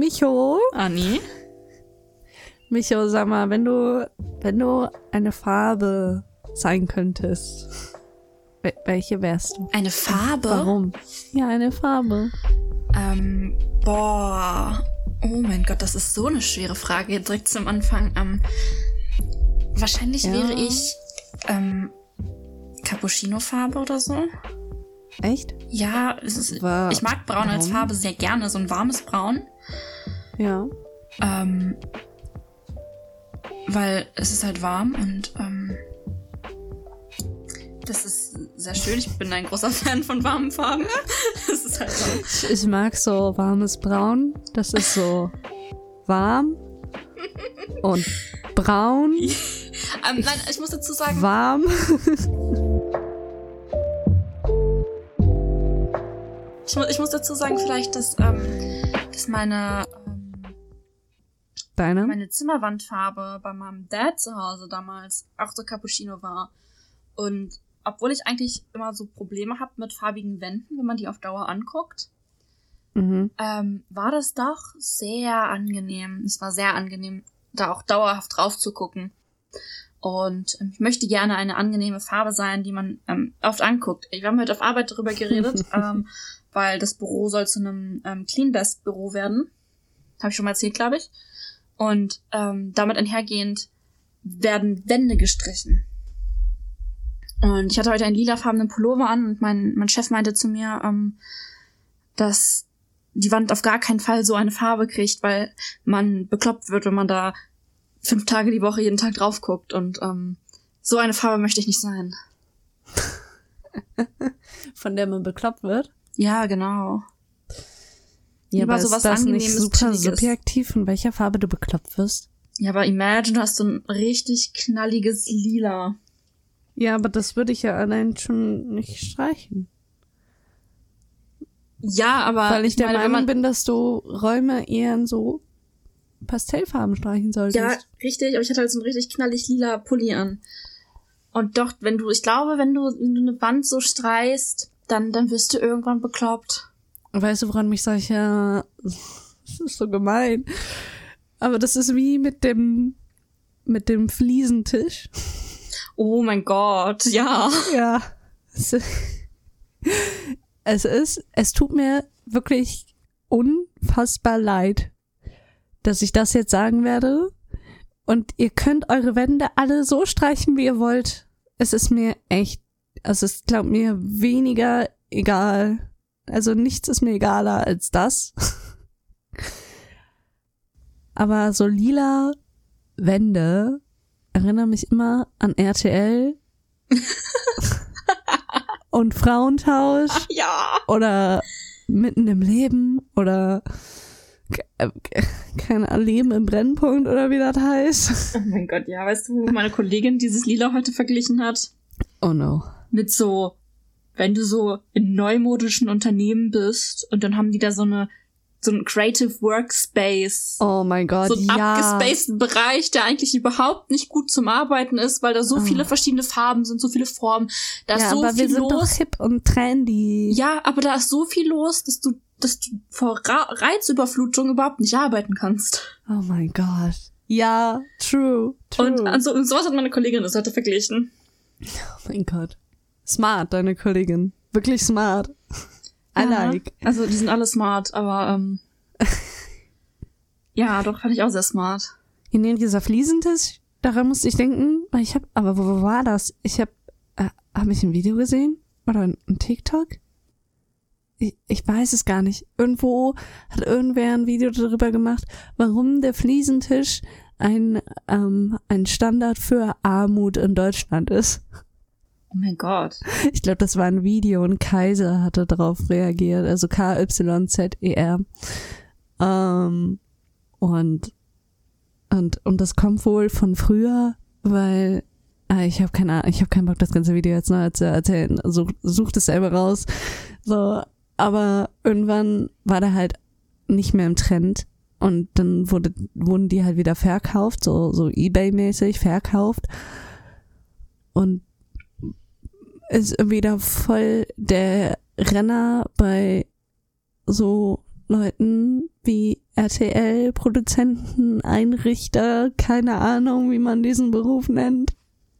Micho. Annii. Micho, sag mal, wenn du eine Farbe sein könntest, welche wärst du? Eine Farbe? Warum? Ja, eine Farbe. Oh mein Gott, das ist so eine schwere Frage. Direkt zum Anfang. Wahrscheinlich wäre ich Cappuccino-Farbe oder so. Echt? Ja, ich mag Braun als Farbe sehr gerne, so ein warmes Braun. Ja. Weil es ist halt warm und das ist sehr schön. Ich bin ein großer Fan von warmen Farben. Das ist halt so. Ich mag so warmes Braun. Das ist so warm und braun. Nein, ich muss dazu sagen... Warm. Ich muss dazu sagen, vielleicht, dass meine Zimmerwandfarbe bei meinem Dad zu Hause damals auch so Cappuccino war. Und obwohl ich eigentlich immer so Probleme habe mit farbigen Wänden, wenn man die auf Dauer anguckt, war das doch sehr angenehm. Es war sehr angenehm, da auch dauerhaft drauf zu gucken. Und ich möchte gerne eine angenehme Farbe sein, die man oft anguckt. Wir haben heute auf Arbeit darüber geredet, weil das Büro soll zu einem Clean-Desk-Büro werden. Habe ich schon mal erzählt, glaube ich. Und damit einhergehend werden Wände gestrichen. Und ich hatte heute einen lilafarbenen Pullover an und mein Chef meinte zu mir, dass die Wand auf gar keinen Fall so eine Farbe kriegt, weil man bekloppt wird, wenn man da 5 Tage die Woche jeden Tag drauf guckt. Und so eine Farbe möchte ich nicht sein. Von der man bekloppt wird? Ja, genau. Ja, aber sowas ist das nicht super subjektiv, in welcher Farbe du bekloppt wirst? Ja, aber imagine, du hast so ein richtig knalliges Lila. Ja, aber das würde ich ja allein schon nicht streichen. Ja, aber... Weil ich der Meinung bin, dass du Räume eher in so Pastellfarben streichen solltest. Ja, richtig, aber ich hatte halt so einen richtig knallig lila Pulli an. Und doch, wenn du eine Wand so streichst, dann wirst du irgendwann bekloppt. Und weißt du, woran mich solche... Das ist so gemein. Aber das ist wie mit dem Fliesentisch. Oh mein Gott, ja. Ja. Es tut mir wirklich unfassbar leid, dass ich das jetzt sagen werde. Und ihr könnt eure Wände alle so streichen, wie ihr wollt. Es ist mir echt, also es glaubt mir weniger egal. Also nichts ist mir egaler als das. Aber so lila Wände erinnere mich immer an RTL und Frauentausch. Ach, ja. Oder Mitten im Leben oder kein Leben im Brennpunkt oder wie das heißt. Oh mein Gott, ja, weißt du, wo meine Kollegin dieses Lila heute verglichen hat? Oh no. Mit so, wenn du so in neumodischen Unternehmen bist und dann haben die da so ein Creative Workspace. Oh mein Gott, so ein abgespaceden Bereich, der eigentlich überhaupt nicht gut zum Arbeiten ist, weil da so viele verschiedene Farben sind, so viele Formen. Da ist so viel los. Ja, aber wir sind doch hip und trendy. Ja, aber da ist so viel los, dass du vor Reizüberflutung überhaupt nicht arbeiten kannst. Oh mein Gott. Ja, true. Und also, sowas hat meine Kollegin das heute verglichen. Oh mein Gott. Smart, deine Kollegin. Wirklich smart. I like. Also die sind alle smart, aber ja, doch, fand ich auch sehr smart. In dieser Fliesentisch, daran musste ich denken, weil ich habe, aber wo war das? Ich habe ich ein Video gesehen? Oder ein TikTok? Ich weiß es gar nicht. Irgendwo hat irgendwer ein Video darüber gemacht, warum der Fliesentisch ein Standard für Armut in Deutschland ist. Oh mein Gott. Ich glaube, das war ein Video und KYZER hatte darauf reagiert, also KYZER. Und das kommt wohl von früher, weil ich habe keine Ahnung, ich habe keinen Bock, das ganze Video jetzt noch zu erzählen. Sucht es selber raus. So, aber irgendwann war der halt nicht mehr im Trend und dann wurden die halt wieder verkauft, so eBay-mäßig verkauft. Und ist wieder voll der Renner bei so Leuten wie RTL, Produzenten, Einrichter, keine Ahnung, wie man diesen Beruf nennt.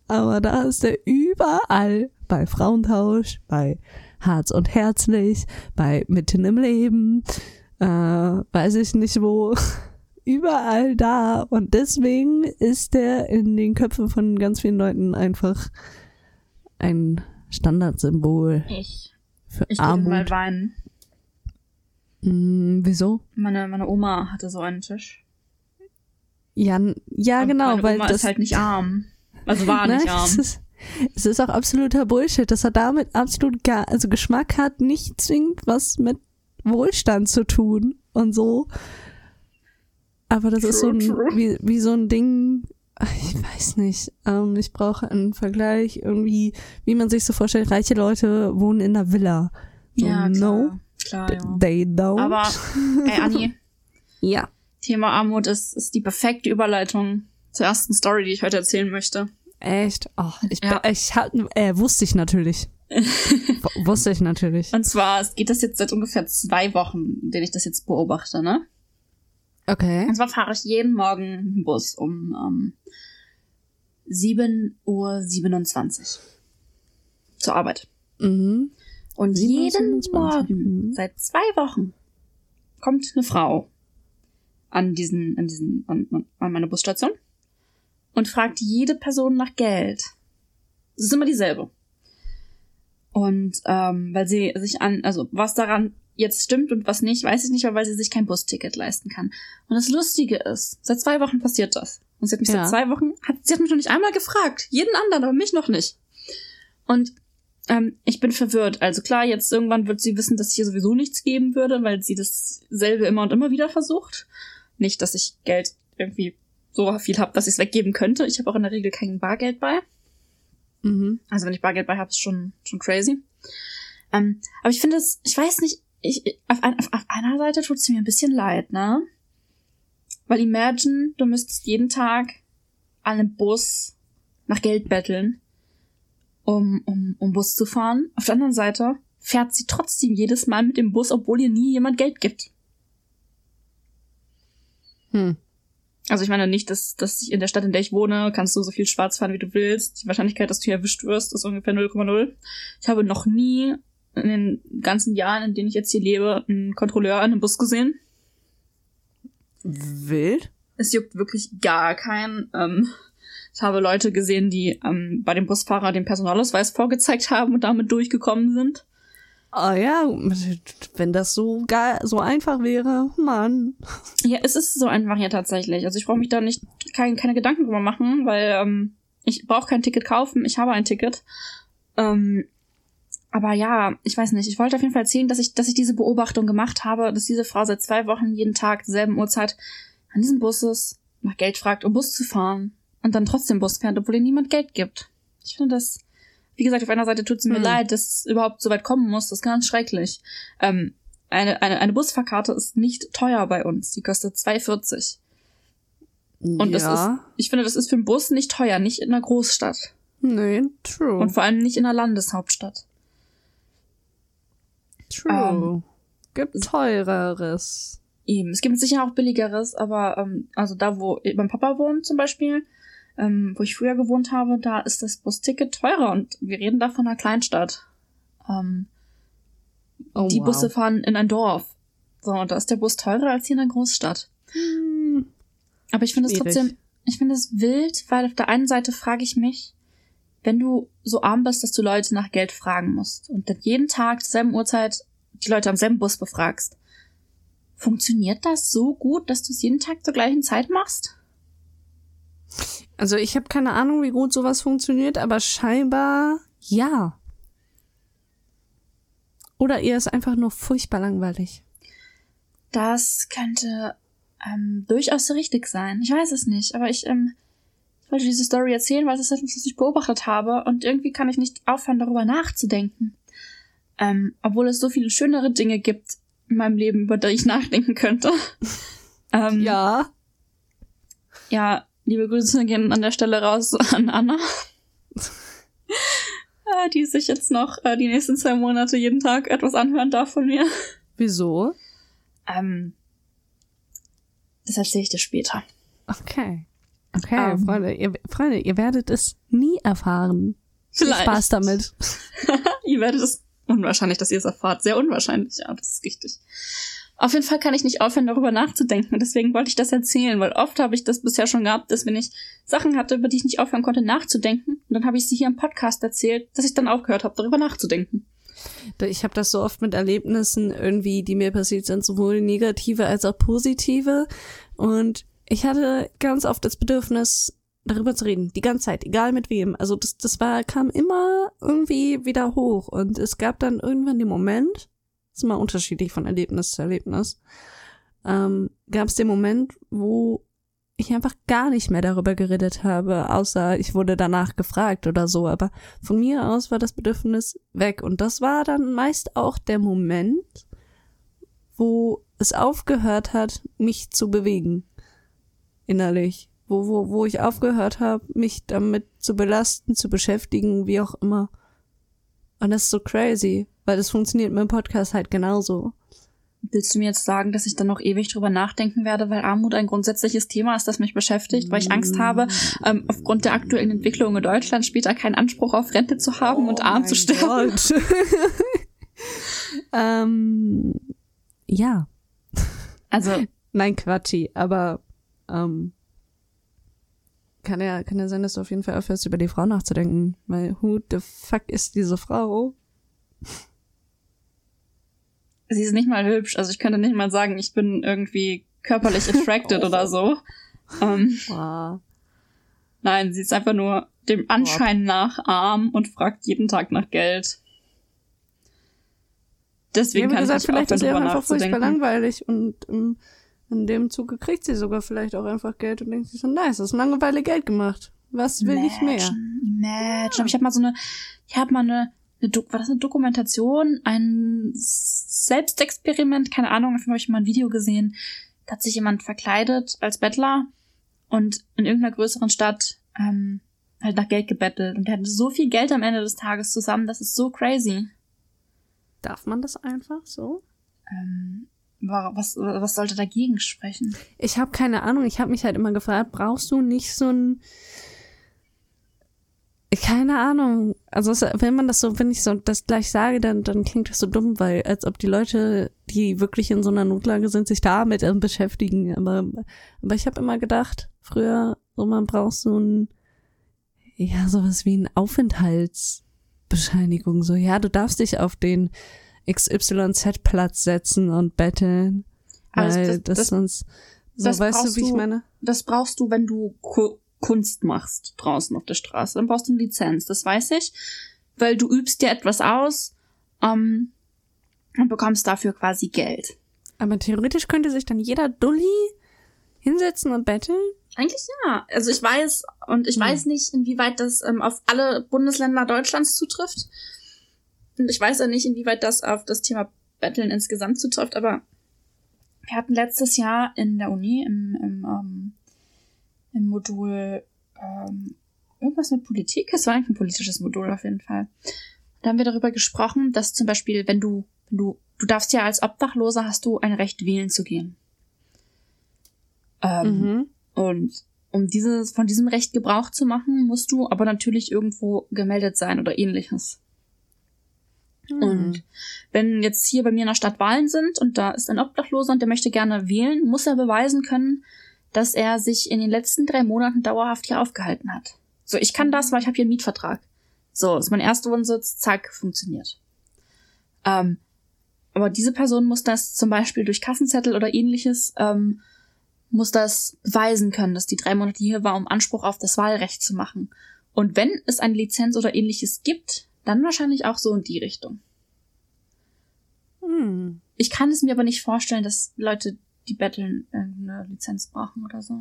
Aber da ist er überall. Bei Frauentausch, bei Hartz und Herzlich, bei Mitten im Leben, weiß ich nicht wo. Überall da. Und deswegen ist der in den Köpfen von ganz vielen Leuten einfach ein Standardsymbol für Armut. Ich will mal weinen. Wieso? Meine Oma hatte so einen Tisch. Ja, und genau. Meine Oma ist halt nicht arm. Also war nicht arm. Es ist auch absoluter Bullshit, dass er damit absolut Geschmack hat, nicht zwingend was mit Wohlstand zu tun und so. Aber das ist so ein, wie so ein Ding, ich weiß nicht, ich brauche einen Vergleich irgendwie, wie man sich so vorstellt, reiche Leute wohnen in einer Villa. So, ja, klar, ja. They don't. Aber, Anni, ja. Thema Armut ist die perfekte Überleitung zur ersten Story, die ich heute erzählen möchte. Echt? Oh, wusste ich natürlich. Wusste ich natürlich. Und zwar geht das jetzt seit ungefähr 2 Wochen, denen ich das jetzt beobachte, ne? Okay. Und zwar fahre ich jeden Morgen einen Bus um 7:27 Uhr zur Arbeit. Mhm. Und jeden Morgen, seit 2 Wochen, kommt eine Frau an meine Busstation und fragt jede Person nach Geld. Es ist immer dieselbe. Und weil sie sich was daran jetzt stimmt und was nicht, weiß ich nicht, aber weil sie sich kein Busticket leisten kann. Und das Lustige ist, seit 2 Wochen passiert das. Und sie hat mich seit 2 Wochen, sie hat mich noch nicht einmal gefragt. Jeden anderen, aber mich noch nicht. Und ich bin verwirrt. Also klar, jetzt irgendwann wird sie wissen, dass hier sowieso nichts geben würde, weil sie dasselbe immer und immer wieder versucht. Nicht, dass ich Geld irgendwie so viel habe, dass ich es weggeben könnte. Ich habe auch in der Regel kein Bargeld bei. Mhm. Also wenn ich Bargeld bei habe, ist schon crazy. Aber ich finde es, ich weiß nicht, auf einer Seite tut es mir ein bisschen leid, ne? Weil imagine, du müsstest jeden Tag an einem Bus nach Geld betteln, um Bus zu fahren. Auf der anderen Seite fährt sie trotzdem jedes Mal mit dem Bus, obwohl ihr nie jemand Geld gibt. Hm. Also ich meine nicht, dass ich in der Stadt, in der ich wohne, kannst du so viel schwarz fahren, wie du willst. Die Wahrscheinlichkeit, dass du hier erwischt wirst, ist ungefähr 0,0. Ich habe noch nie in den ganzen Jahren, in denen ich jetzt hier lebe, einen Kontrolleur an einem Bus gesehen. Wild? Es juckt wirklich gar keinen. Ich habe Leute gesehen, die bei dem Busfahrer den Personalausweis vorgezeigt haben und damit durchgekommen sind. Ah ja, wenn das so einfach wäre, Mann. Ja, es ist so einfach hier tatsächlich. Also ich brauche mich da nicht keine Gedanken drüber machen, weil ich brauche kein Ticket kaufen, ich habe ein Ticket. Aber ja, ich weiß nicht. Ich wollte auf jeden Fall erzählen, dass ich diese Beobachtung gemacht habe, dass diese Frau seit 2 Wochen jeden Tag zur selben Uhrzeit an diesen Buses nach Geld fragt, um Bus zu fahren und dann trotzdem Bus fährt, obwohl ihr niemand Geld gibt. Ich finde das... Wie gesagt, auf einer Seite tut es mir leid, dass es überhaupt so weit kommen muss. Das ist ganz schrecklich. Eine Busfahrkarte ist nicht teuer bei uns. Die kostet 2,40. Und ich finde, das ist für einen Bus nicht teuer. Nicht in einer Großstadt. Nee, true. Und vor allem nicht in einer Landeshauptstadt. True. Gibt teureres. Eben. Es gibt sicher auch billigeres, aber also da, wo mein Papa wohnt zum Beispiel... wo ich früher gewohnt habe, da ist das Busticket teurer und wir reden da von einer Kleinstadt. Die Busse fahren in ein Dorf. So, und da ist der Bus teurer als hier in einer Großstadt. Hm. Aber ich finde es trotzdem, wild, weil auf der einen Seite frage ich mich, wenn du so arm bist, dass du Leute nach Geld fragen musst und dann jeden Tag zur selben Uhrzeit die Leute am selben Bus befragst, funktioniert das so gut, dass du es jeden Tag zur gleichen Zeit machst? Also ich habe keine Ahnung, wie gut sowas funktioniert, aber scheinbar ja. Oder ihr ist einfach nur furchtbar langweilig. Das könnte durchaus richtig sein. Ich weiß es nicht, aber ich wollte diese Story erzählen, weil das ist etwas, was ich beobachtet habe und irgendwie kann ich nicht aufhören, darüber nachzudenken. Obwohl es so viele schönere Dinge gibt in meinem Leben, über die ich nachdenken könnte. Ja, liebe Grüße gehen an der Stelle raus an Anna, die sich jetzt noch die nächsten 2 Monate jeden Tag etwas anhören darf von mir. Wieso? Das erzähle ich dir später. Okay. Okay, Freunde, ihr werdet es nie erfahren. Vielleicht. Spaß damit. Ihr werdet es unwahrscheinlich, dass ihr es erfahrt. Sehr unwahrscheinlich, ja, das ist richtig. Auf jeden Fall kann ich nicht aufhören, darüber nachzudenken. Und deswegen wollte ich das erzählen, weil oft habe ich das bisher schon gehabt, dass wenn ich Sachen hatte, über die ich nicht aufhören konnte, nachzudenken, und dann habe ich sie hier im Podcast erzählt, dass ich dann aufgehört habe, darüber nachzudenken. Ich habe das so oft mit Erlebnissen irgendwie, die mir passiert sind, sowohl negative als auch positive. Und ich hatte ganz oft das Bedürfnis, darüber zu reden, die ganze Zeit, egal mit wem. Also das kam immer irgendwie wieder hoch. Und es gab dann irgendwann den Moment, das ist immer unterschiedlich von Erlebnis zu Erlebnis, gab es den Moment, wo ich einfach gar nicht mehr darüber geredet habe, außer ich wurde danach gefragt oder so. Aber von mir aus war das Bedürfnis weg. Und das war dann meist auch der Moment, wo es aufgehört hat, mich zu bewegen. Innerlich. Wo ich aufgehört habe, mich damit zu belasten, zu beschäftigen, wie auch immer. Und das ist so crazy, weil das funktioniert mit dem Podcast halt genauso. Willst du mir jetzt sagen, dass ich dann noch ewig drüber nachdenken werde, weil Armut ein grundsätzliches Thema ist, das mich beschäftigt, weil ich Angst habe, aufgrund der aktuellen Entwicklungen in Deutschland später keinen Anspruch auf Rente zu haben und arm zu sterben? Ja. Also. Nein, Quatschi, aber Kann ja sein, dass du auf jeden Fall aufhörst, über die Frau nachzudenken. Weil, who the fuck ist diese Frau? Sie ist nicht mal hübsch. Also ich könnte nicht mal sagen, ich bin irgendwie körperlich attracted oder so. Wow. Nein, sie ist einfach nur dem Anschein nach arm und fragt jeden Tag nach Geld. Deswegen kann ich nicht aufhören, darüber nachzudenken. Vielleicht ist langweilig und in dem Zuge kriegt sie sogar vielleicht auch einfach Geld und denkt sich so, nice, das ist Langeweile Geld gemacht. Was will ich mehr? Imagine. Ich habe mal eine Dokumentation, ein Selbstexperiment, keine Ahnung, dafür habe ich mal ein Video gesehen, da hat sich jemand verkleidet als Bettler und in irgendeiner größeren Stadt halt nach Geld gebettelt. Und der hatte so viel Geld am Ende des Tages zusammen, das ist so crazy. Darf man das einfach so? Was sollte dagegen sprechen? Ich habe keine Ahnung. Ich habe mich halt immer gefragt, brauchst du nicht so ein... Keine Ahnung. Also wenn ich das gleich sage, dann klingt das so dumm, weil als ob die Leute, die wirklich in so einer Notlage sind, sich damit beschäftigen. Aber ich habe immer gedacht, früher, so man braucht so ein... Ja, sowas wie ein Aufenthaltsbescheinigung. So, ja, du darfst dich auf den XYZ-Platz setzen und betteln, weil das sonst, so weißt du, wie ich meine? Das brauchst du, wenn du Kunst machst draußen auf der Straße, dann brauchst du eine Lizenz, das weiß ich, weil du übst dir etwas aus und bekommst dafür quasi Geld. Aber theoretisch könnte sich dann jeder Dulli hinsetzen und betteln? Eigentlich ja, also ich weiß nicht, inwieweit das auf alle Bundesländer Deutschlands zutrifft. Und ich weiß ja nicht, inwieweit das auf das Thema Betteln insgesamt zutrifft, aber wir hatten letztes Jahr in der Uni im Modul irgendwas mit Politik. Es war eigentlich ein politisches Modul auf jeden Fall. Da haben wir darüber gesprochen, dass zum Beispiel, wenn du darfst ja als Obdachloser, hast du ein Recht, wählen zu gehen. Und um von diesem Recht Gebrauch zu machen, musst du aber natürlich irgendwo gemeldet sein oder ähnliches. Und wenn jetzt hier bei mir in der Stadt Wahlen sind und da ist ein Obdachloser und der möchte gerne wählen, muss er beweisen können, dass er sich in den letzten 3 Monaten dauerhaft hier aufgehalten hat. So, ich kann das, weil ich habe hier einen Mietvertrag. So, ist mein erster Wohnsitz, zack, funktioniert. Aber diese Person muss das zum Beispiel durch Kassenzettel oder ähnliches, muss das beweisen können, dass die 3 Monate hier war, um Anspruch auf das Wahlrecht zu machen. Und wenn es eine Lizenz oder ähnliches gibt, dann wahrscheinlich auch so in die Richtung. Ich kann es mir aber nicht vorstellen, dass Leute, die betteln, eine Lizenz brauchen oder so.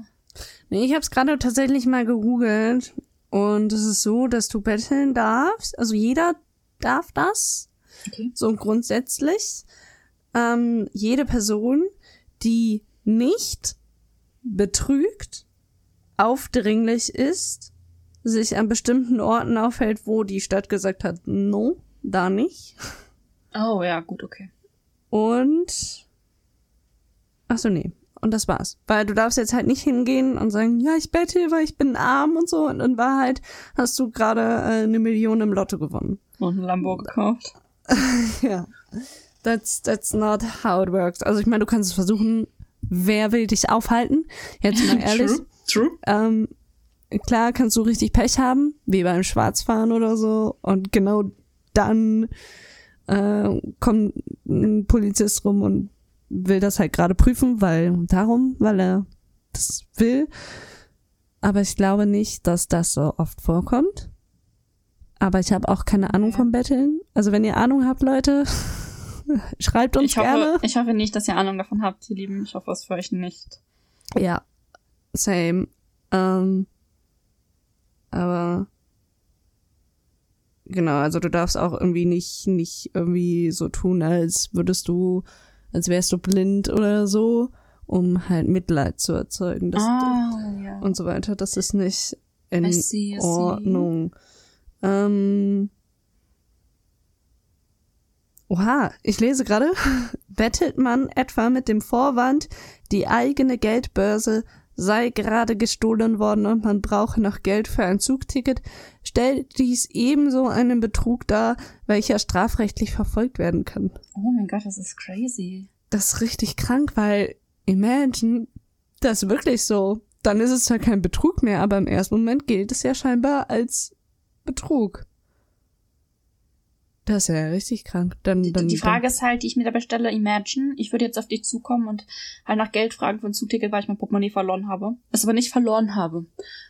Nee, ich habe es gerade tatsächlich mal gegoogelt. Und es ist so, dass du betteln darfst. Also jeder darf das. Okay. So grundsätzlich. Jede Person, die nicht betrügt, aufdringlich ist, sich an bestimmten Orten aufhält, wo die Stadt gesagt hat, no, da nicht. Oh, ja, gut, okay. Und, und das war's. Weil du darfst jetzt halt nicht hingehen und sagen, ja, ich bettel, weil ich bin arm und so. Und in Wahrheit hast du gerade 1 Million im Lotto gewonnen. Und ein Lambo gekauft. Ja. That's not how it works. Also ich meine, du kannst es versuchen, wer will dich aufhalten? Jetzt mal ehrlich. True. Klar kannst du richtig Pech haben, wie beim Schwarzfahren oder so. Und genau dann kommt ein Polizist rum und will das halt gerade prüfen, weil er das will. Aber ich glaube nicht, dass das so oft vorkommt. Aber ich habe auch keine Ahnung vom Betteln. Also wenn ihr Ahnung habt, Leute, schreibt uns gerne. Ich hoffe nicht, dass ihr Ahnung davon habt, ihr Lieben. Ich hoffe es für euch nicht. Ja, same. Aber genau, also du darfst auch irgendwie nicht irgendwie so tun, als wärst du blind oder so, um halt Mitleid zu erzeugen. Yeah. Und so weiter. Das ist nicht in Ordnung. Oha, ich lese gerade. Bettelt man etwa mit dem Vorwand, die eigene Geldbörse sei gerade gestohlen worden und man brauche noch Geld für ein Zugticket, stellt dies ebenso einen Betrug dar, welcher strafrechtlich verfolgt werden kann. Oh mein Gott, das ist crazy. Das ist richtig krank, weil imagine, das ist wirklich so. Dann ist es zwar kein Betrug mehr, aber im ersten Moment gilt es ja scheinbar als Betrug. Das ist ja richtig krank. Die Frage ist halt, die ich mir dabei stelle, imagine, ich würde jetzt auf dich zukommen und halt nach Geld fragen für ein Zugticket, weil ich mein Portemonnaie verloren habe. Es aber nicht verloren habe.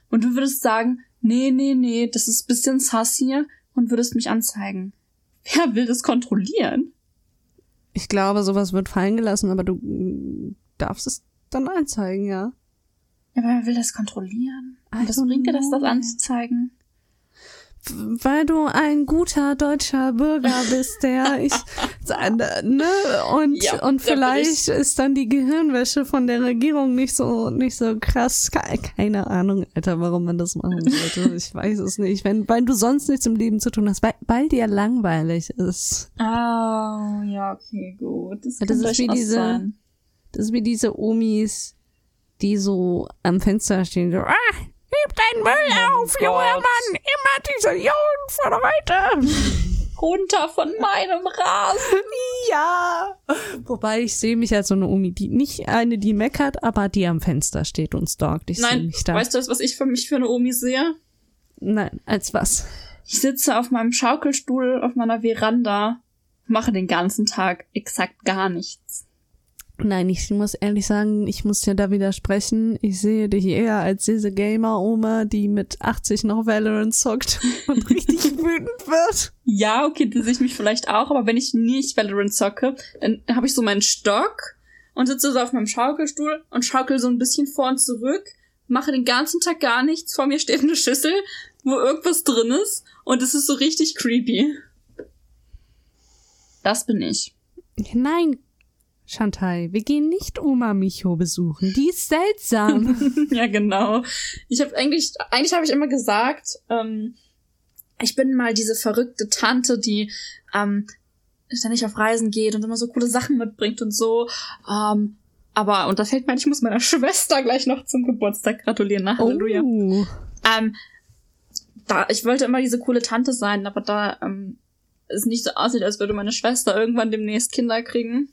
Und du würdest sagen, nee, das ist ein bisschen sass hier und würdest mich anzeigen. Wer will das kontrollieren? Ich glaube, sowas wird fallen gelassen, aber du darfst es dann anzeigen, ja. Ja, aber wer will das kontrollieren? Was bringt dir das anzuzeigen? Weil du ein guter deutscher Bürger bist, und vielleicht ist dann die Gehirnwäsche von der Regierung nicht so krass. Keine Ahnung, Alter, warum man das machen sollte. Ich weiß es nicht. Weil du sonst nichts im Leben zu tun hast, weil dir langweilig ist. Ah, ja, okay, gut. Das ist wie diese Omis, die so am Fenster stehen, so, heb deinen Müll auf, Gott. Junger Mann! Immer diese Jungfreude! Runter von meinem Rasen! Ja! Wobei, ich sehe mich als so eine Omi, die nicht eine, die meckert, aber die am Fenster steht und stalkt. Ich sehe mich da. Weißt du das, was ich für eine Omi sehe? Nein, als was? Ich sitze auf meinem Schaukelstuhl auf meiner Veranda, mache den ganzen Tag exakt gar nichts. Nein, ich muss ehrlich sagen, ich muss dir da widersprechen. Ich sehe dich eher als diese Gamer-Oma, die mit 80 noch Valorant zockt und richtig wütend wird. Ja, okay, das sehe ich mich vielleicht auch, aber wenn ich nicht Valorant zocke, dann habe ich so meinen Stock und sitze so auf meinem Schaukelstuhl und schaukel so ein bisschen vor und zurück, mache den ganzen Tag gar nichts, vor mir steht eine Schüssel, wo irgendwas drin ist und es ist so richtig creepy. Das bin ich. Nein, Chantal, wir gehen nicht Oma Micho besuchen. Die ist seltsam. Ja, genau. Ich habe eigentlich habe ich immer gesagt, ich bin mal diese verrückte Tante, die ständig auf Reisen geht und immer so coole Sachen mitbringt und so. Und da fällt mir ein, ich muss meiner Schwester gleich noch zum Geburtstag gratulieren. Na, Halleluja. Oh. Ich wollte immer diese coole Tante sein, aber da es nicht so aussieht, als würde meine Schwester irgendwann demnächst Kinder kriegen.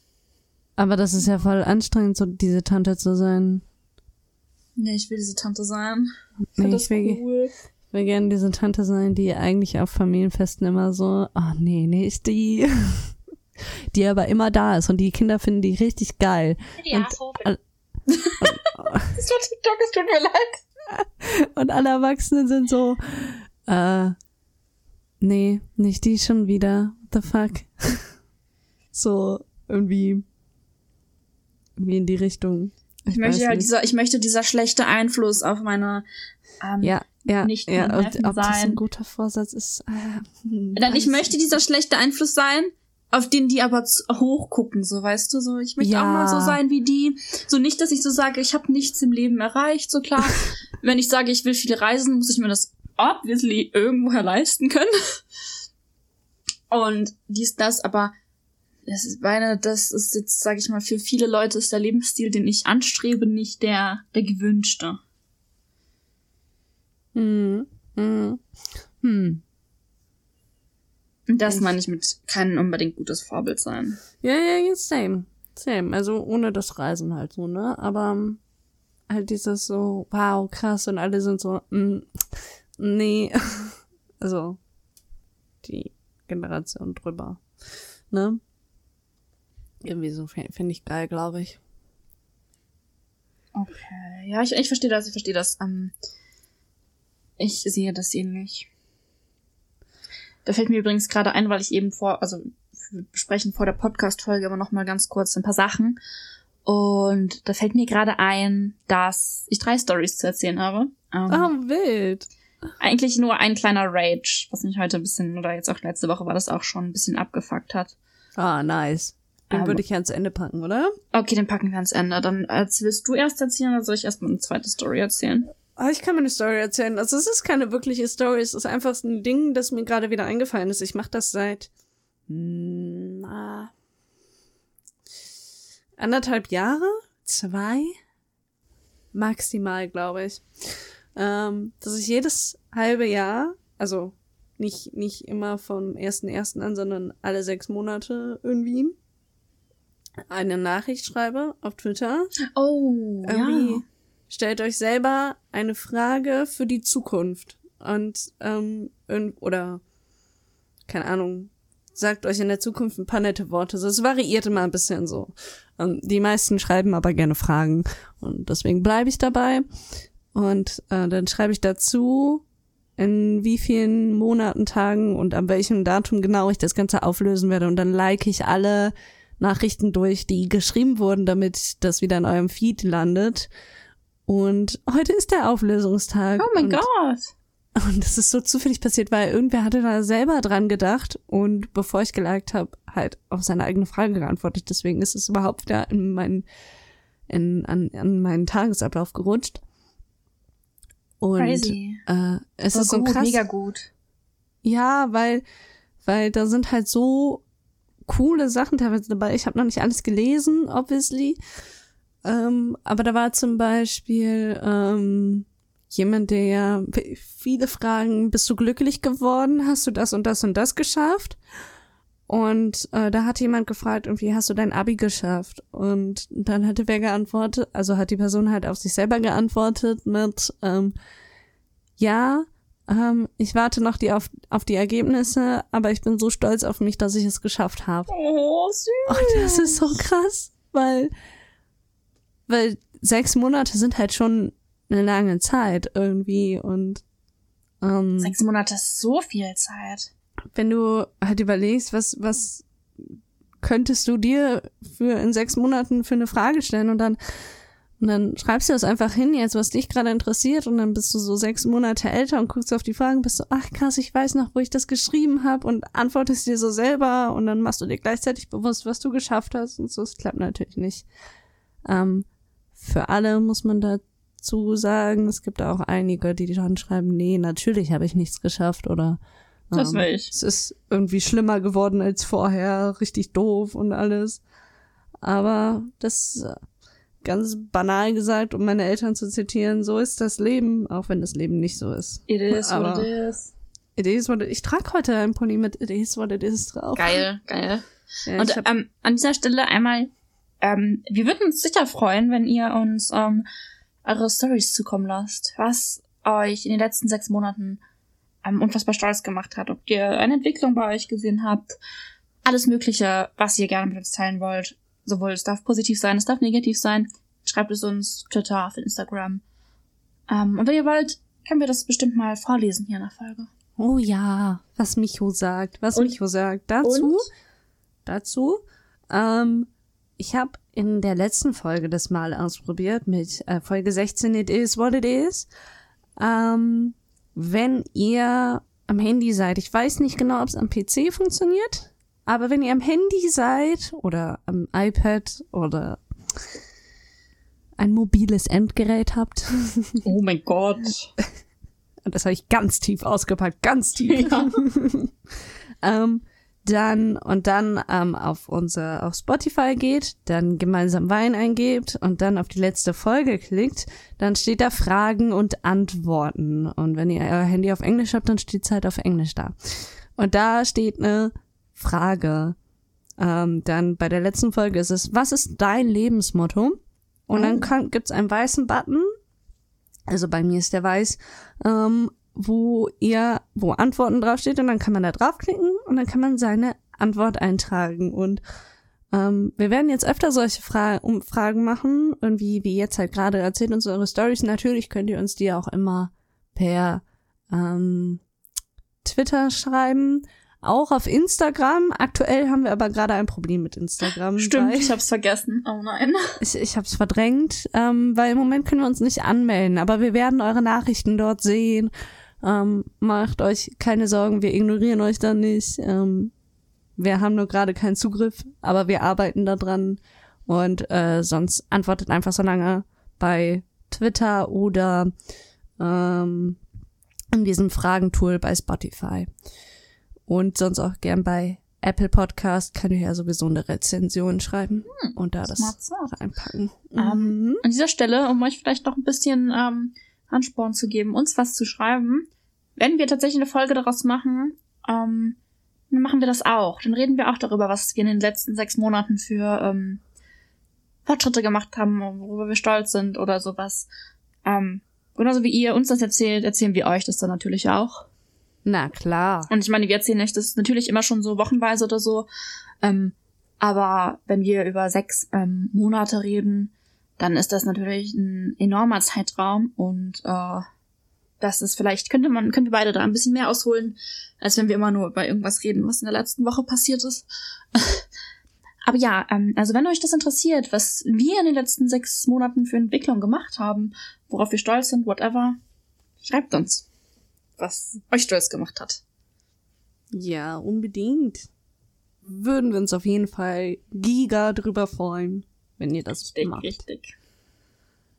Aber das ist ja voll anstrengend, so diese Tante zu sein. Nee, ich will diese Tante sein. Ich will gerne diese Tante sein, die eigentlich auf Familienfesten immer so, nicht die. Die aber immer da ist und die Kinder finden die richtig geil. Die Asshole. Das war TikTok, es tut mir leid. Und alle Erwachsenen sind so, nee, nicht die schon wieder. What the fuck? So, irgendwie. Wie in die Richtung. Ich möchte dieser schlechte Einfluss auf meine Nichten sein. Ob das ein guter Vorsatz ist. Ich möchte dieser schlechte Einfluss sein, auf den die aber hochgucken, so weißt du, so ich möchte auch mal so sein wie die. So nicht, dass ich so sage, ich habe nichts im Leben erreicht, so klar. Wenn ich sage, ich will viel reisen, muss ich mir das obviously irgendwoher leisten können. Und dies, das, aber Ich meine, das ist jetzt, sage ich mal, für viele Leute ist der Lebensstil, den ich anstrebe, nicht der gewünschte. Und das meine ich mit kein unbedingt gutes Vorbild sein. Ja, same. Also ohne das Reisen halt so, ne? Aber halt dieses so, wow, krass, und alle sind so, nee. Also die Generation drüber, ne? Irgendwie so finde ich geil, glaube ich. Okay. Ja, ich verstehe das, ich sehe das ähnlich. Da fällt mir übrigens gerade ein, weil ich eben wir besprechen vor der Podcast-Folge immer noch mal ganz kurz ein paar Sachen. Und da fällt mir gerade ein, dass ich 3 Storys zu erzählen habe. Wild. Eigentlich nur ein kleiner Rage, was mich heute ein bisschen, oder jetzt auch letzte Woche war das auch schon, ein bisschen abgefuckt hat. Ah, nice. Den würde ich ja ans Ende packen, oder? Okay, den packen wir ans Ende. Dann willst du erst erzählen oder soll ich erstmal eine zweite Story erzählen? Ich kann mir eine Story erzählen. Also es ist keine wirkliche Story, es ist einfach ein Ding, das mir gerade wieder eingefallen ist. Ich mache das seit 1,5 Jahre, 2 maximal, glaube ich. Dass ich jedes halbe Jahr, also nicht immer vom 1.1. an, sondern alle 6 Monate irgendwie eine Nachricht schreibe auf Twitter. Oh, irgendwie ja. Stellt euch selber eine Frage für die Zukunft und oder keine Ahnung, sagt euch in der Zukunft ein paar nette Worte. Also es variiert immer ein bisschen so. Die meisten schreiben aber gerne Fragen und deswegen bleibe ich dabei. Und dann schreibe ich dazu, in wie vielen Monaten, Tagen und an welchem Datum genau ich das Ganze auflösen werde. Und dann like ich alle Nachrichten durch, die geschrieben wurden, damit das wieder in eurem Feed landet. Und heute ist der Auflösungstag. Oh mein Gott! Und das ist so zufällig passiert, weil irgendwer hatte da selber dran gedacht und bevor ich geliked habe, halt auf seine eigene Frage geantwortet. Deswegen ist es überhaupt wieder an meinen Tagesablauf gerutscht. Und crazy. Es ist so gut, krass. Mega gut. Ja, weil da sind halt so coole Sachen teilweise dabei. Ich habe noch nicht alles gelesen, obviously. Aber da war zum Beispiel jemand, der ja viele Fragen, bist du glücklich geworden? Hast du das und das und das geschafft? Und da hat jemand gefragt, irgendwie, hast du dein Abi geschafft? Und dann hatte wer geantwortet, also hat die Person halt auf sich selber geantwortet mit, ich warte noch auf die Ergebnisse, aber ich bin so stolz auf mich, dass ich es geschafft habe. Oh, süß. Und das ist so krass, weil 6 Monate sind halt schon eine lange Zeit irgendwie und 6 Monate ist so viel Zeit. Wenn du halt überlegst, was könntest du dir für in 6 Monaten für eine Frage stellen und dann schreibst du das einfach hin jetzt, was dich gerade interessiert und dann bist du so 6 Monate älter und guckst auf die Fragen, bist so, ach krass, ich weiß noch, wo ich das geschrieben habe und antwortest dir so selber und dann machst du dir gleichzeitig bewusst, was du geschafft hast und so, das klappt natürlich nicht. Für alle muss man dazu sagen, es gibt auch einige, die dann schreiben, nee, natürlich habe ich nichts geschafft oder das war ich. Es ist irgendwie schlimmer geworden als vorher, richtig doof und alles. Aber das, ganz banal gesagt, um meine Eltern zu zitieren, so ist das Leben, auch wenn das Leben nicht so ist. It is what it is. It is what it is. Ich trage heute ein Pony mit It is what it is drauf. Geil. Ja, und an dieser Stelle einmal, wir würden uns sicher freuen, wenn ihr uns eure Storys zukommen lasst, was euch in den letzten 6 Monaten unfassbar stolz gemacht hat, ob ihr eine Entwicklung bei euch gesehen habt, alles Mögliche, was ihr gerne mit uns teilen wollt. Sowohl es darf positiv sein, es darf negativ sein. Schreibt es uns auf Twitter, auf Instagram. Und wenn ihr wollt, können wir das bestimmt mal vorlesen hier in der Folge. Oh ja, was Micho sagt, ich habe in der letzten Folge das mal ausprobiert mit Folge 16, It is what it is. Wenn ihr am Handy seid, ich weiß nicht genau, ob es am PC funktioniert, aber wenn ihr am Handy seid oder am iPad oder ein mobiles Endgerät habt. Oh mein Gott. Und das habe ich ganz tief ausgepackt, ganz tief. Ja. dann auf unser, auf Spotify geht, dann Gemeinsam Weinen eingebt und dann auf die letzte Folge klickt, dann steht da Fragen und Antworten. Und wenn ihr euer Handy auf Englisch habt, dann steht es halt auf Englisch da. Und da steht eine Frage. Dann bei der letzten Folge ist es, was ist dein Lebensmotto? Und dann gibt's einen weißen Button, also bei mir ist der weiß, wo Antworten draufsteht, und dann kann man da draufklicken und dann kann man seine Antwort eintragen. Und wir werden jetzt öfter solche Umfragen machen, irgendwie wie jetzt halt gerade. Erzählt uns eure Storys. Natürlich könnt ihr uns die auch immer per Twitter schreiben. Auch auf Instagram. Aktuell haben wir aber gerade ein Problem mit Instagram. Stimmt, ich hab's vergessen. Oh nein. Ich hab's verdrängt, weil im Moment können wir uns nicht anmelden. Aber wir werden eure Nachrichten dort sehen. Macht euch keine Sorgen, wir ignorieren euch da nicht. Wir haben nur gerade keinen Zugriff, aber wir arbeiten da dran. Und sonst antwortet einfach so lange bei Twitter oder in diesem Fragentool bei Spotify. Und sonst auch gern bei Apple Podcast kann ich ja sowieso eine Rezension schreiben und da das reinpacken. An dieser Stelle, um euch vielleicht noch ein bisschen Ansporn zu geben, uns was zu schreiben, wenn wir tatsächlich eine Folge daraus machen, dann machen wir das auch. Dann reden wir auch darüber, was wir in den letzten 6 Monaten für Fortschritte gemacht haben, worüber wir stolz sind oder sowas. Genauso wie ihr uns das erzählt, erzählen wir euch das dann natürlich auch. Na klar. Und ich meine, wir erzählen euch das natürlich immer schon so wochenweise oder so. Aber wenn wir über 6 Monate reden, dann ist das natürlich ein enormer Zeitraum. Und das ist vielleicht, können wir beide da ein bisschen mehr ausholen, als wenn wir immer nur über irgendwas reden, was in der letzten Woche passiert ist. Aber ja, also wenn euch das interessiert, was wir in den letzten 6 Monaten für Entwicklung gemacht haben, worauf wir stolz sind, whatever, schreibt uns, was euch stolz gemacht hat. Ja, unbedingt. Würden wir uns auf jeden Fall giga drüber freuen, wenn ihr das macht. Richtig.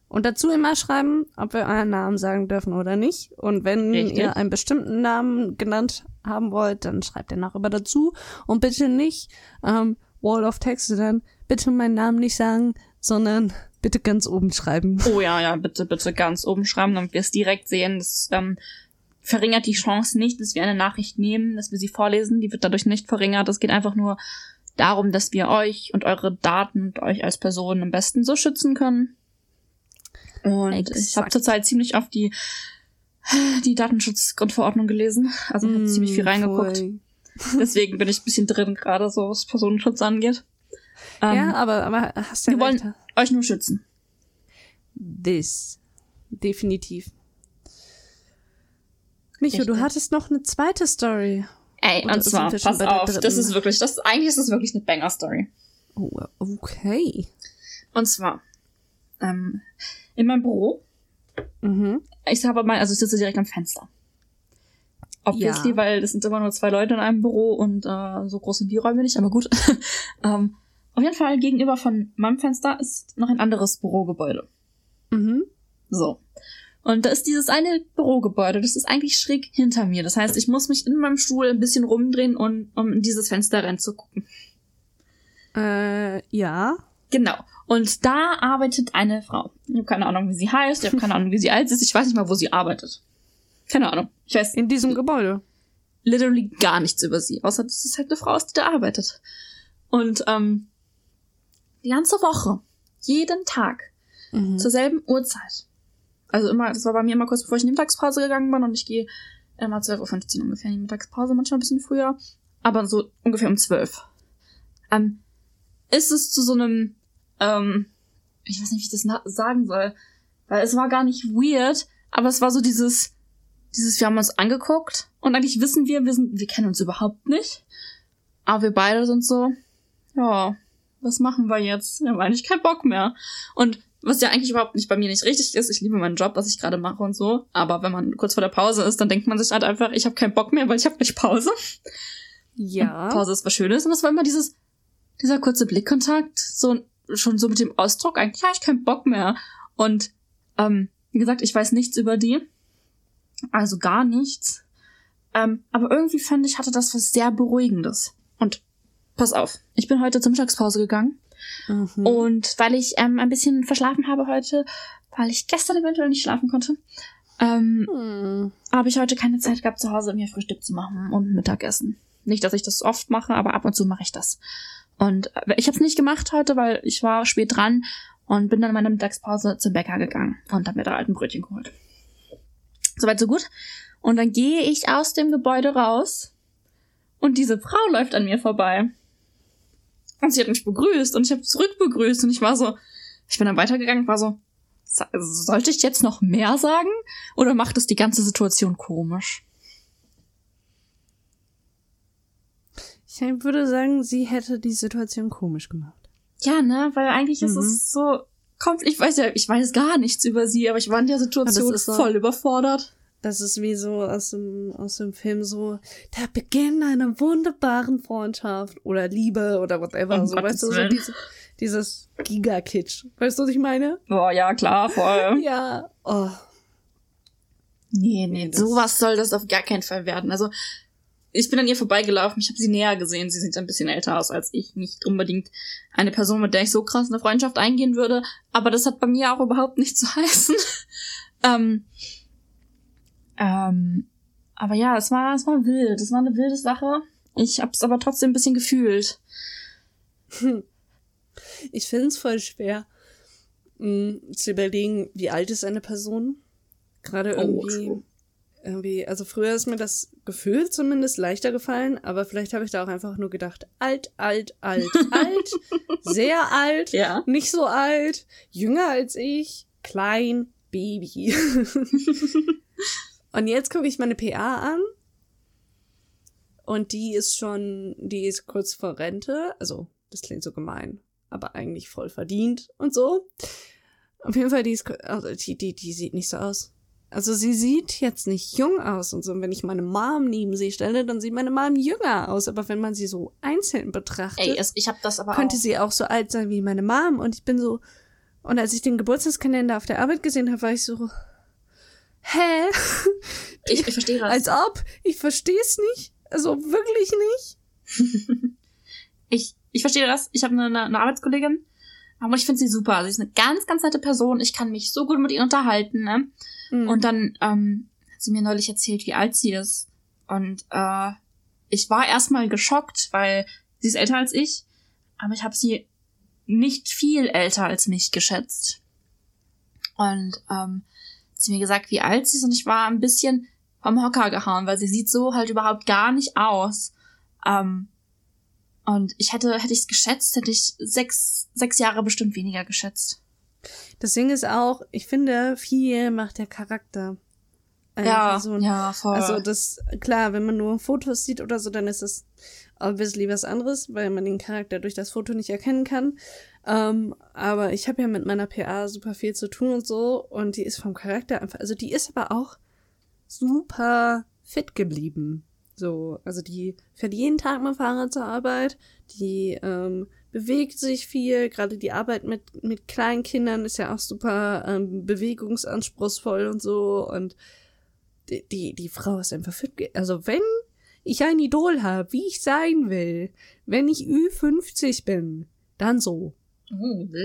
Und dazu immer schreiben, ob wir euren Namen sagen dürfen oder nicht. Und wenn ihr einen bestimmten Namen genannt haben wollt, dann schreibt ihr darüber dazu. Und bitte nicht, Wall of Texte dann, bitte meinen Namen nicht sagen, sondern bitte ganz oben schreiben. Oh ja, bitte ganz oben schreiben, damit wir es direkt sehen. Das verringert die Chance nicht, dass wir eine Nachricht nehmen, dass wir sie vorlesen. Die wird dadurch nicht verringert. Es geht einfach nur darum, dass wir euch und eure Daten und euch als Personen am besten so schützen können. Und ich habe zurzeit ziemlich auf die Datenschutzgrundverordnung gelesen. Also habe ziemlich viel reingeguckt. Voll. Deswegen bin ich ein bisschen drin gerade, so was Personenschutz angeht. Ja, aber hast du ja recht. Wir wollen euch nur schützen. Definitiv. Micho, du hattest noch eine zweite Story. Ey, und zwar, pass auf, das ist wirklich eine Banger-Story. Oh, okay. Und zwar, in meinem Büro, ich sitze direkt am Fenster. Obviously, ja. Weil das sind immer nur 2 Leute in einem Büro und so groß sind die Räume nicht, aber gut. Auf jeden Fall, gegenüber von meinem Fenster ist noch ein anderes Bürogebäude. Mhm. So. Und da ist dieses eine Bürogebäude, das ist eigentlich schräg hinter mir. Das heißt, ich muss mich in meinem Stuhl ein bisschen rumdrehen, um in dieses Fenster reinzugucken. Ja. Genau. Und da arbeitet eine Frau. Ich habe keine Ahnung, wie sie heißt, ich habe keine Ahnung, wie sie alt ist. Ich weiß nicht mal, wo sie arbeitet. Keine Ahnung. Ich weiß in diesem Gebäude literally gar nichts über sie, außer dass es halt eine Frau ist, die da arbeitet. Und die ganze Woche, jeden Tag, zur selben Uhrzeit. Also immer, das war bei mir immer kurz bevor ich in die Mittagspause gegangen bin, und ich gehe immer 12.15 Uhr ungefähr in die Mittagspause, manchmal ein bisschen früher, aber so ungefähr um 12. Ist es zu so einem, ich weiß nicht, wie ich das sagen soll, weil es war gar nicht weird, aber es war so dieses, wir haben uns angeguckt und eigentlich wissen wir kennen uns überhaupt nicht, aber wir beide sind so, ja, was machen wir jetzt? Wir haben eigentlich keinen Bock mehr. Und was ja eigentlich überhaupt nicht bei mir nicht richtig ist. Ich liebe meinen Job, was ich gerade mache und so. Aber wenn man kurz vor der Pause ist, dann denkt man sich halt einfach, ich habe keinen Bock mehr, weil ich habe nicht Pause. Ja. Und Pause ist was Schönes. Und das war immer dieser kurze Blickkontakt. So, schon so mit dem Ausdruck, eigentlich habe ich keinen Bock mehr. Und wie gesagt, ich weiß nichts über die. Also gar nichts. Aber irgendwie fand ich, hatte das was sehr Beruhigendes. Und pass auf, ich bin heute zur Mittagspause gegangen. Mhm. Und weil ich ein bisschen verschlafen habe heute, weil ich gestern eventuell nicht schlafen konnte, habe ich heute keine Zeit gehabt, zu Hause mir Frühstück zu machen und Mittagessen. Nicht, dass ich das oft mache, aber ab und zu mache ich das. Und ich habe es nicht gemacht heute, weil ich war spät dran und bin dann in meiner Mittagspause zum Bäcker gegangen und habe mir da halt ein Brötchen geholt. Soweit, so gut. Und dann gehe ich aus dem Gebäude raus und diese Frau läuft an mir vorbei. Und sie hat mich begrüßt und ich habe zurück begrüßt und ich war so, ich bin dann weitergegangen, war so, sollte ich jetzt noch mehr sagen oder macht es die ganze Situation komisch? Ich würde sagen, sie hätte die Situation komisch gemacht. Ja, ne, weil eigentlich ist es so, ich weiß gar nichts über sie, aber ich war in der Situation voll überfordert. Das ist wie so aus dem Film so, der Beginn einer wunderbaren Freundschaft oder Liebe oder whatever. Um so, weißt du, so dieses Giga-Kitsch. Weißt du, was ich meine? Oh ja, klar, voll. Ja. Oh. Nee, sowas soll das auf gar keinen Fall werden. Also, ich bin an ihr vorbeigelaufen, ich habe sie näher gesehen. Sie sieht ein bisschen älter aus als ich. Nicht unbedingt eine Person, mit der ich so krass eine Freundschaft eingehen würde. Aber das hat bei mir auch überhaupt nichts zu heißen. Aber ja, es war wild. Es war eine wilde Sache. Ich hab's aber trotzdem ein bisschen gefühlt. Ich find's voll schwer, zu überlegen, wie alt ist eine Person. Gerade irgendwie, also früher ist mir das Gefühl zumindest leichter gefallen, aber vielleicht habe ich da auch einfach nur gedacht, alt, sehr alt, ja. Nicht so alt, jünger als ich, klein, Baby. Und jetzt gucke ich meine PA an und die ist kurz vor Rente, also das klingt so gemein, aber eigentlich voll verdient und so. Auf jeden Fall, die sieht nicht so aus. Also sie sieht jetzt nicht jung aus und so. Und wenn ich meine Mom neben sie stelle, dann sieht meine Mom jünger aus. Aber wenn man sie so einzeln betrachtet, ich hab das aber könnte auch. Sie auch so alt sein wie meine Mom. Und ich bin so, und als ich den Geburtstagskalender auf der Arbeit gesehen habe, war ich so, hä? Ich verstehe das. Als ob. Ich verstehe es nicht. Also wirklich nicht. Ich verstehe das. Ich habe eine Arbeitskollegin. Aber ich finde sie super. Also sie ist eine ganz, ganz nette Person. Ich kann mich so gut mit ihr unterhalten, ne? Mhm. Und dann hat sie mir neulich erzählt, wie alt sie ist. Und ich war erstmal geschockt, weil sie ist älter als ich. Aber ich habe sie nicht viel älter als mich geschätzt. Und hat sie mir gesagt, wie alt sie ist. Und ich war ein bisschen vom Hocker gehauen, weil sie sieht so halt überhaupt gar nicht aus. Und ich hätte ich es geschätzt, hätte ich sechs Jahre bestimmt weniger geschätzt. Das Ding ist auch, ich finde, viel macht der Charakter einer Person. Ja, voll. Also das, klar, wenn man nur Fotos sieht oder so, dann ist das obviously was anderes, weil man den Charakter durch das Foto nicht erkennen kann. Aber ich habe ja mit meiner PA super viel zu tun und so, und die ist vom Charakter einfach, also die ist aber auch super fit geblieben. So, also die fährt jeden Tag mal Fahrrad zur Arbeit, die bewegt sich viel, gerade die Arbeit mit kleinen Kindern ist ja auch super bewegungsanspruchsvoll und so, und die Frau ist einfach fit. Also wenn ich ein Idol habe, wie ich sein will, wenn ich Ü50 bin, dann so.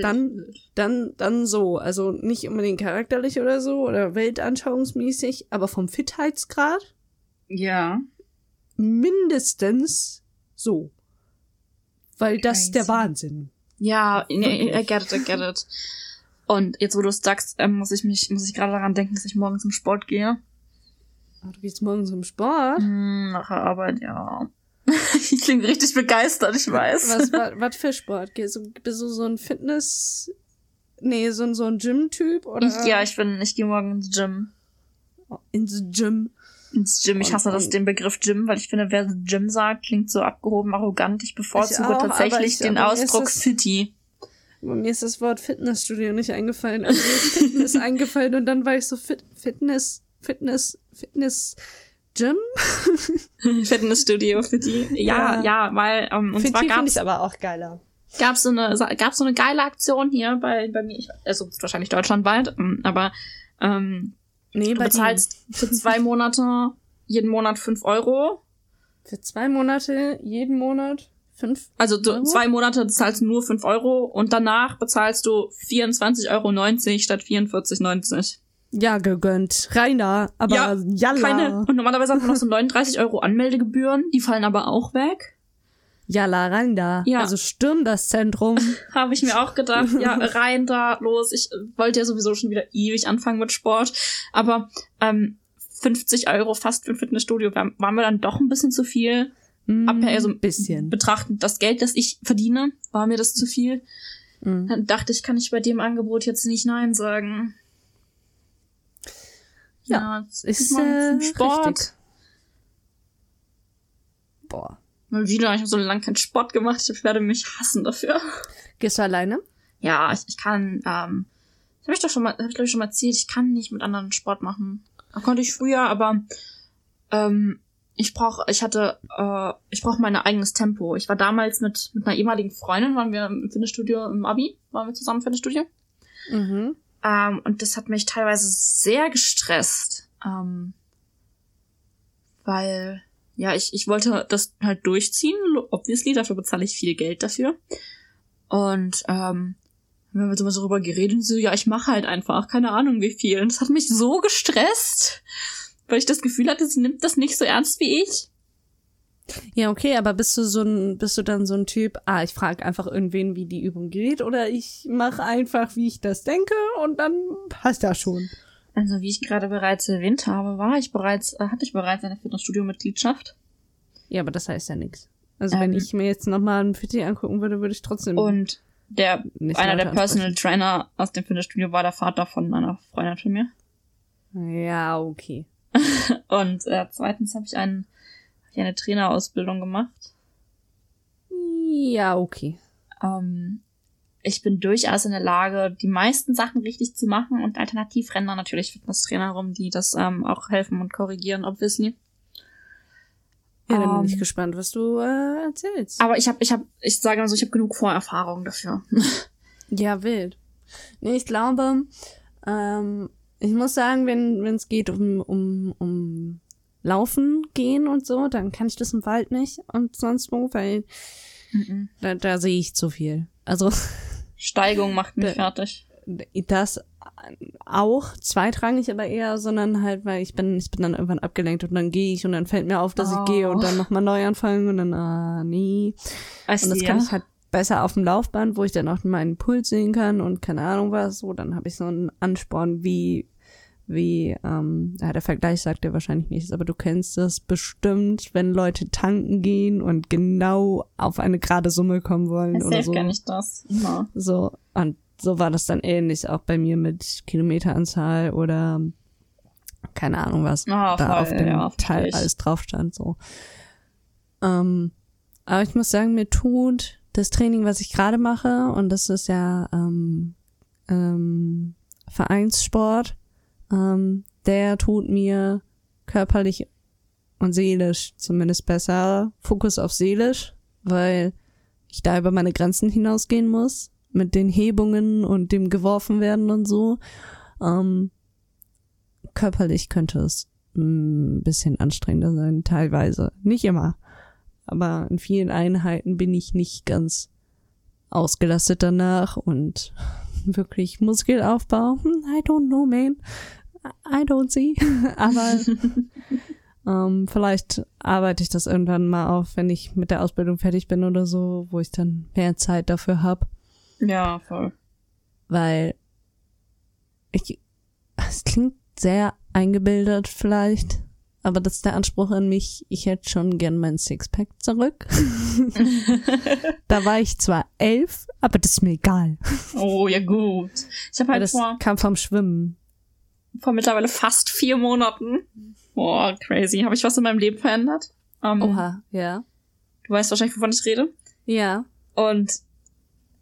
Dann so. Also nicht unbedingt charakterlich oder so oder weltanschauungsmäßig, aber vom Fitheitsgrad. Ja. Mindestens so. Weil das ist der Wahnsinn. Ja, I get it. Und jetzt, wo du es sagst, muss ich gerade daran denken, dass ich morgen zum Sport gehe. Ach, du gehst morgen zum Sport? Nach der Arbeit, ja. Ich klinge richtig begeistert, ich weiß. Was für Sport? Bist du so ein Fitness... Nee, so ein Gym-Typ? Oder? Ich gehe morgen ins Gym. Ich hasse den Begriff Gym, weil ich finde, wer Gym sagt, klingt so abgehoben, arrogant. Ich bevorzuge tatsächlich den Ausdruck City. Mir ist das Wort Fitnessstudio nicht eingefallen. Also mir ist Fitness eingefallen und dann war ich so Fitness-Gym? Fitnessstudio, City. Ja, weil, und zwar gab's... Finde ich aber auch geiler. Gab's so eine geile Aktion hier bei mir, also wahrscheinlich deutschlandweit, aber, nee, du bezahlst für 2 Monate jeden Monat 5 €. Für 2 Monate jeden Monat? 5? Also du, Euro? 2 Monate zahlst du nur 5 Euro und danach bezahlst du 24,90 € statt 44,90 €. Ja, gegönnt. Rainer, aber ja, jalla. Keine, und normalerweise hat man noch so 39 € Anmeldegebühren, die fallen aber auch weg. Jalla, rein da. Ja. Also stürm das Zentrum. Habe ich mir auch gedacht. Ja, rein da, los. Ich wollte ja sowieso schon wieder ewig anfangen mit Sport. Aber 50 € fast für ein Fitnessstudio waren mir dann doch ein bisschen zu viel. Also ein bisschen. Betrachtend das Geld, das ich verdiene, war mir das zu viel. Mm. Dann dachte ich, kann ich bei dem Angebot jetzt nicht Nein sagen. Ja, jetzt ist mal Sport. Richtig. Boah. Mal wieder, ich habe so lange keinen Sport gemacht, ich werde mich hassen dafür. Gehst du alleine? Ja, ich kann, das habe ich doch schon mal, erzählt, ich kann nicht mit anderen Sport machen. Das konnte ich früher, aber ich brauche mein eigenes Tempo. Ich war damals mit einer ehemaligen Freundin, waren wir im Fitnessstudio im Abi, waren wir zusammen im Fitnessstudio. Mhm. Und das hat mich teilweise sehr gestresst, weil... Ja, ich wollte das halt durchziehen, obviously, dafür bezahle ich viel Geld dafür. Und wir haben jetzt immer so drüber geredet und so, ja, ich mache halt einfach, keine Ahnung wie viel. Und das hat mich so gestresst, weil ich das Gefühl hatte, sie nimmt das nicht so ernst wie ich. Ja, okay, aber bist du dann so ein Typ, ich frage einfach irgendwen, wie die Übung geht, oder ich mache einfach, wie ich das denke, und dann passt das schon. Also, wie ich gerade bereits erwähnt habe, hatte ich bereits eine Fitnessstudio-Mitgliedschaft. Ja, aber das heißt ja nichts. Also, wenn ich mir jetzt nochmal ein Fitness angucken würde, würde ich trotzdem. Und einer der Personal Trainer aus dem Fitnessstudio war der Vater von einer Freundin von mir. Ja, okay. Und, zweitens habe ich eine Trainerausbildung gemacht. Ja, okay. Ich bin durchaus in der Lage, die meisten Sachen richtig zu machen, und alternativ rennen da natürlich Fitnesstrainer rum, die das auch helfen und korrigieren, obviously. Ja, dann bin ich gespannt, was du erzählst. Aber ich sage mal so, ich habe genug Vorerfahrung dafür. Ja, wild. Nee, ich glaube, ich muss sagen, wenn es geht um Laufen gehen und so, dann kann ich das im Wald nicht und sonst wo, weil da sehe ich zu viel. Also Steigung macht mich fertig. Das auch zweitrangig, aber eher, sondern halt, weil ich bin dann irgendwann abgelenkt und dann gehe ich und dann fällt mir auf, dass ich gehe und dann nochmal neu anfangen und dann nee. Also, und das kann ich halt besser auf dem Laufband, wo ich dann auch meinen Puls sehen kann und keine Ahnung was. So, dann habe ich so einen Ansporn wie der Vergleich sagt ja wahrscheinlich nichts, aber du kennst das bestimmt, wenn Leute tanken gehen und genau auf eine gerade Summe kommen wollen das oder so. Gar nicht das. Ja. So, und so war das dann ähnlich auch bei mir mit Kilometeranzahl oder keine Ahnung was da auf dem Teil alles drauf stand. So. Aber ich muss sagen, mir tut das Training, was ich gerade mache, und das ist ja Vereinssport, der tut mir körperlich und seelisch zumindest besser. Fokus auf seelisch, weil ich da über meine Grenzen hinausgehen muss, mit den Hebungen und dem geworfen werden und so. Körperlich könnte es ein bisschen anstrengender sein, teilweise. Nicht immer. Aber in vielen Einheiten bin ich nicht ganz ausgelastet danach und wirklich Muskelaufbau. I don't know, man. I don't see. Aber vielleicht arbeite ich das irgendwann mal auf, wenn ich mit der Ausbildung fertig bin oder so, wo ich dann mehr Zeit dafür habe. Ja, voll. Weil es klingt sehr eingebildet vielleicht, aber das ist der Anspruch an mich, ich hätte schon gern mein Sixpack zurück. Da war ich zwar 11, aber das ist mir egal. Oh, ja gut. Ich habe halt das kam vom Schwimmen. Vor mittlerweile fast 4 Monaten. Boah, crazy. Habe ich was in meinem Leben verändert? Oha, ja. Du weißt wahrscheinlich, wovon ich rede. Ja. Und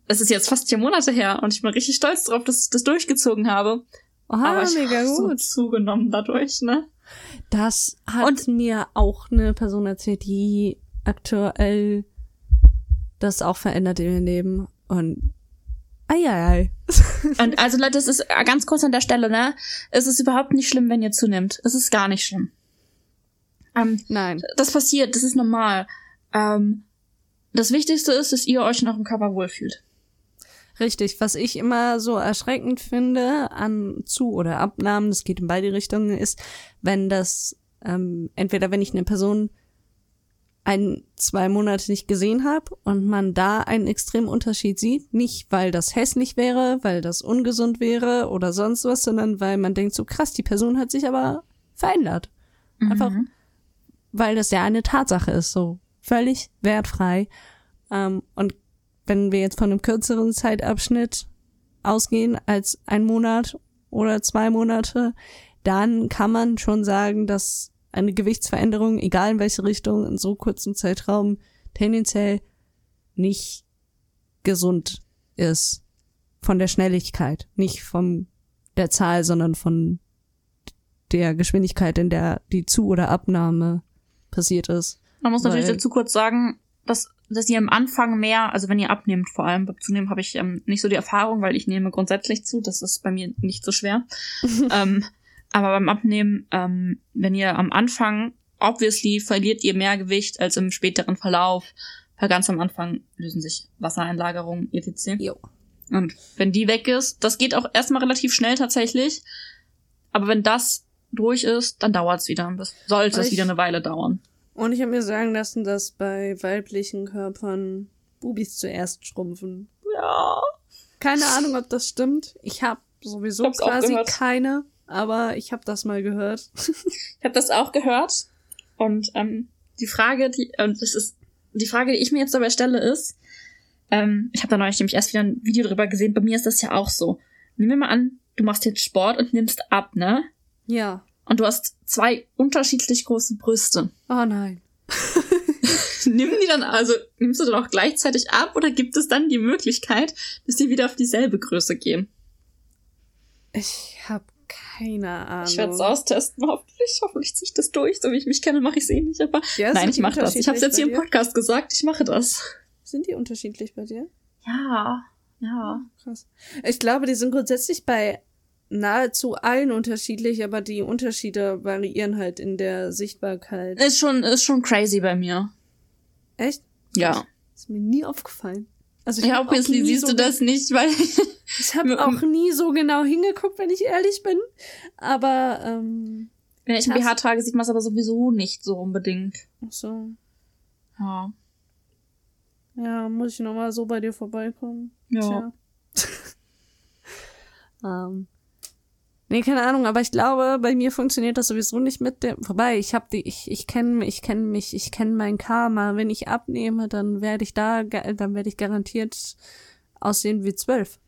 es ist jetzt fast 4 Monate her und ich bin richtig stolz drauf, dass ich das durchgezogen habe. Oha, aber ich mega gut. So zugenommen dadurch, ne? Das hat mir auch eine Person erzählt, die aktuell das auch verändert in ihrem Leben. Und eieiei. Und also Leute, es ist ganz kurz an der Stelle, ne? Es ist überhaupt nicht schlimm, wenn ihr zunimmt. Es ist gar nicht schlimm. Nein. Das passiert, das ist normal. Das Wichtigste ist, dass ihr euch noch im Cover wohlfühlt. Richtig, was ich immer so erschreckend finde an Zu- oder Abnahmen, das geht in beide Richtungen, ist, wenn das, entweder wenn ich eine Person 1-2 Monate nicht gesehen habe und man da einen extremen Unterschied sieht, nicht weil das hässlich wäre, weil das ungesund wäre oder sonst was, sondern weil man denkt so, krass, die Person hat sich aber verändert. Einfach, weil das ja eine Tatsache ist, so völlig wertfrei. Und wenn wir jetzt von einem kürzeren Zeitabschnitt ausgehen als 1 Monat oder 2 Monate, dann kann man schon sagen, dass eine Gewichtsveränderung, egal in welche Richtung, in so kurzem Zeitraum tendenziell nicht gesund ist. Von der Schnelligkeit, nicht von der Zahl, sondern von der Geschwindigkeit, in der die Zu- oder Abnahme passiert ist. Man muss natürlich dazu kurz sagen, dass ihr am Anfang mehr, also wenn ihr abnehmt vor allem, beim Zunehmen habe ich nicht so die Erfahrung, weil ich nehme grundsätzlich zu, das ist bei mir nicht so schwer. Aber beim Abnehmen, wenn ihr am Anfang, obviously verliert ihr mehr Gewicht als im späteren Verlauf, weil ganz am Anfang lösen sich Wassereinlagerungen, etc. Jo. Und wenn die weg ist, das geht auch erstmal relativ schnell tatsächlich, aber wenn das durch ist, dann dauert es wieder ein bisschen. Sollte es wieder eine Weile dauern. Und ich habe mir sagen lassen, dass bei weiblichen Körpern Bubis zuerst schrumpfen. Ja. Keine Ahnung, ob das stimmt. Ich habe sowieso quasi keine, aber ich habe das mal gehört. Ich habe das auch gehört. Und die Frage, die ich mir jetzt dabei stelle, ist, ich habe da neulich nämlich erst wieder ein Video drüber gesehen. Bei mir ist das ja auch so. Nehmen wir mal an, du machst jetzt Sport und nimmst ab, ne? Ja. Und du hast 2 unterschiedlich große Brüste. Oh nein. Nimmst du dann auch gleichzeitig ab oder gibt es dann die Möglichkeit, dass die wieder auf dieselbe Größe gehen? Ich habe keine Ahnung. Ich werde es austesten, hoffentlich ziehe ich das durch. So wie ich mich kenne, mache ich es eh nicht. Aber ja, nein, ich mache das. Ich habe es jetzt hier im Podcast gesagt, ich mache das. Sind die unterschiedlich bei dir? Ja, ja. Krass. Ich glaube, die sind grundsätzlich bei nahezu allen unterschiedlich, aber die Unterschiede variieren halt in der Sichtbarkeit. Ist schon crazy bei mir. Echt? Ja. Ist mir nie aufgefallen. Also ich hoffe, siehst du das nicht, weil ich habe auch nie so genau hingeguckt, wenn ich ehrlich bin. Aber wenn ich ein BH trage, sieht man es aber sowieso nicht so unbedingt. Ach so. Ja. Ja, muss ich nochmal so bei dir vorbeikommen. Ja. Nee, keine Ahnung, aber ich glaube, bei mir funktioniert das sowieso nicht mit dem. Wobei, ich kenne mein Karma. Wenn ich abnehme, dann werde ich garantiert aussehen wie 12.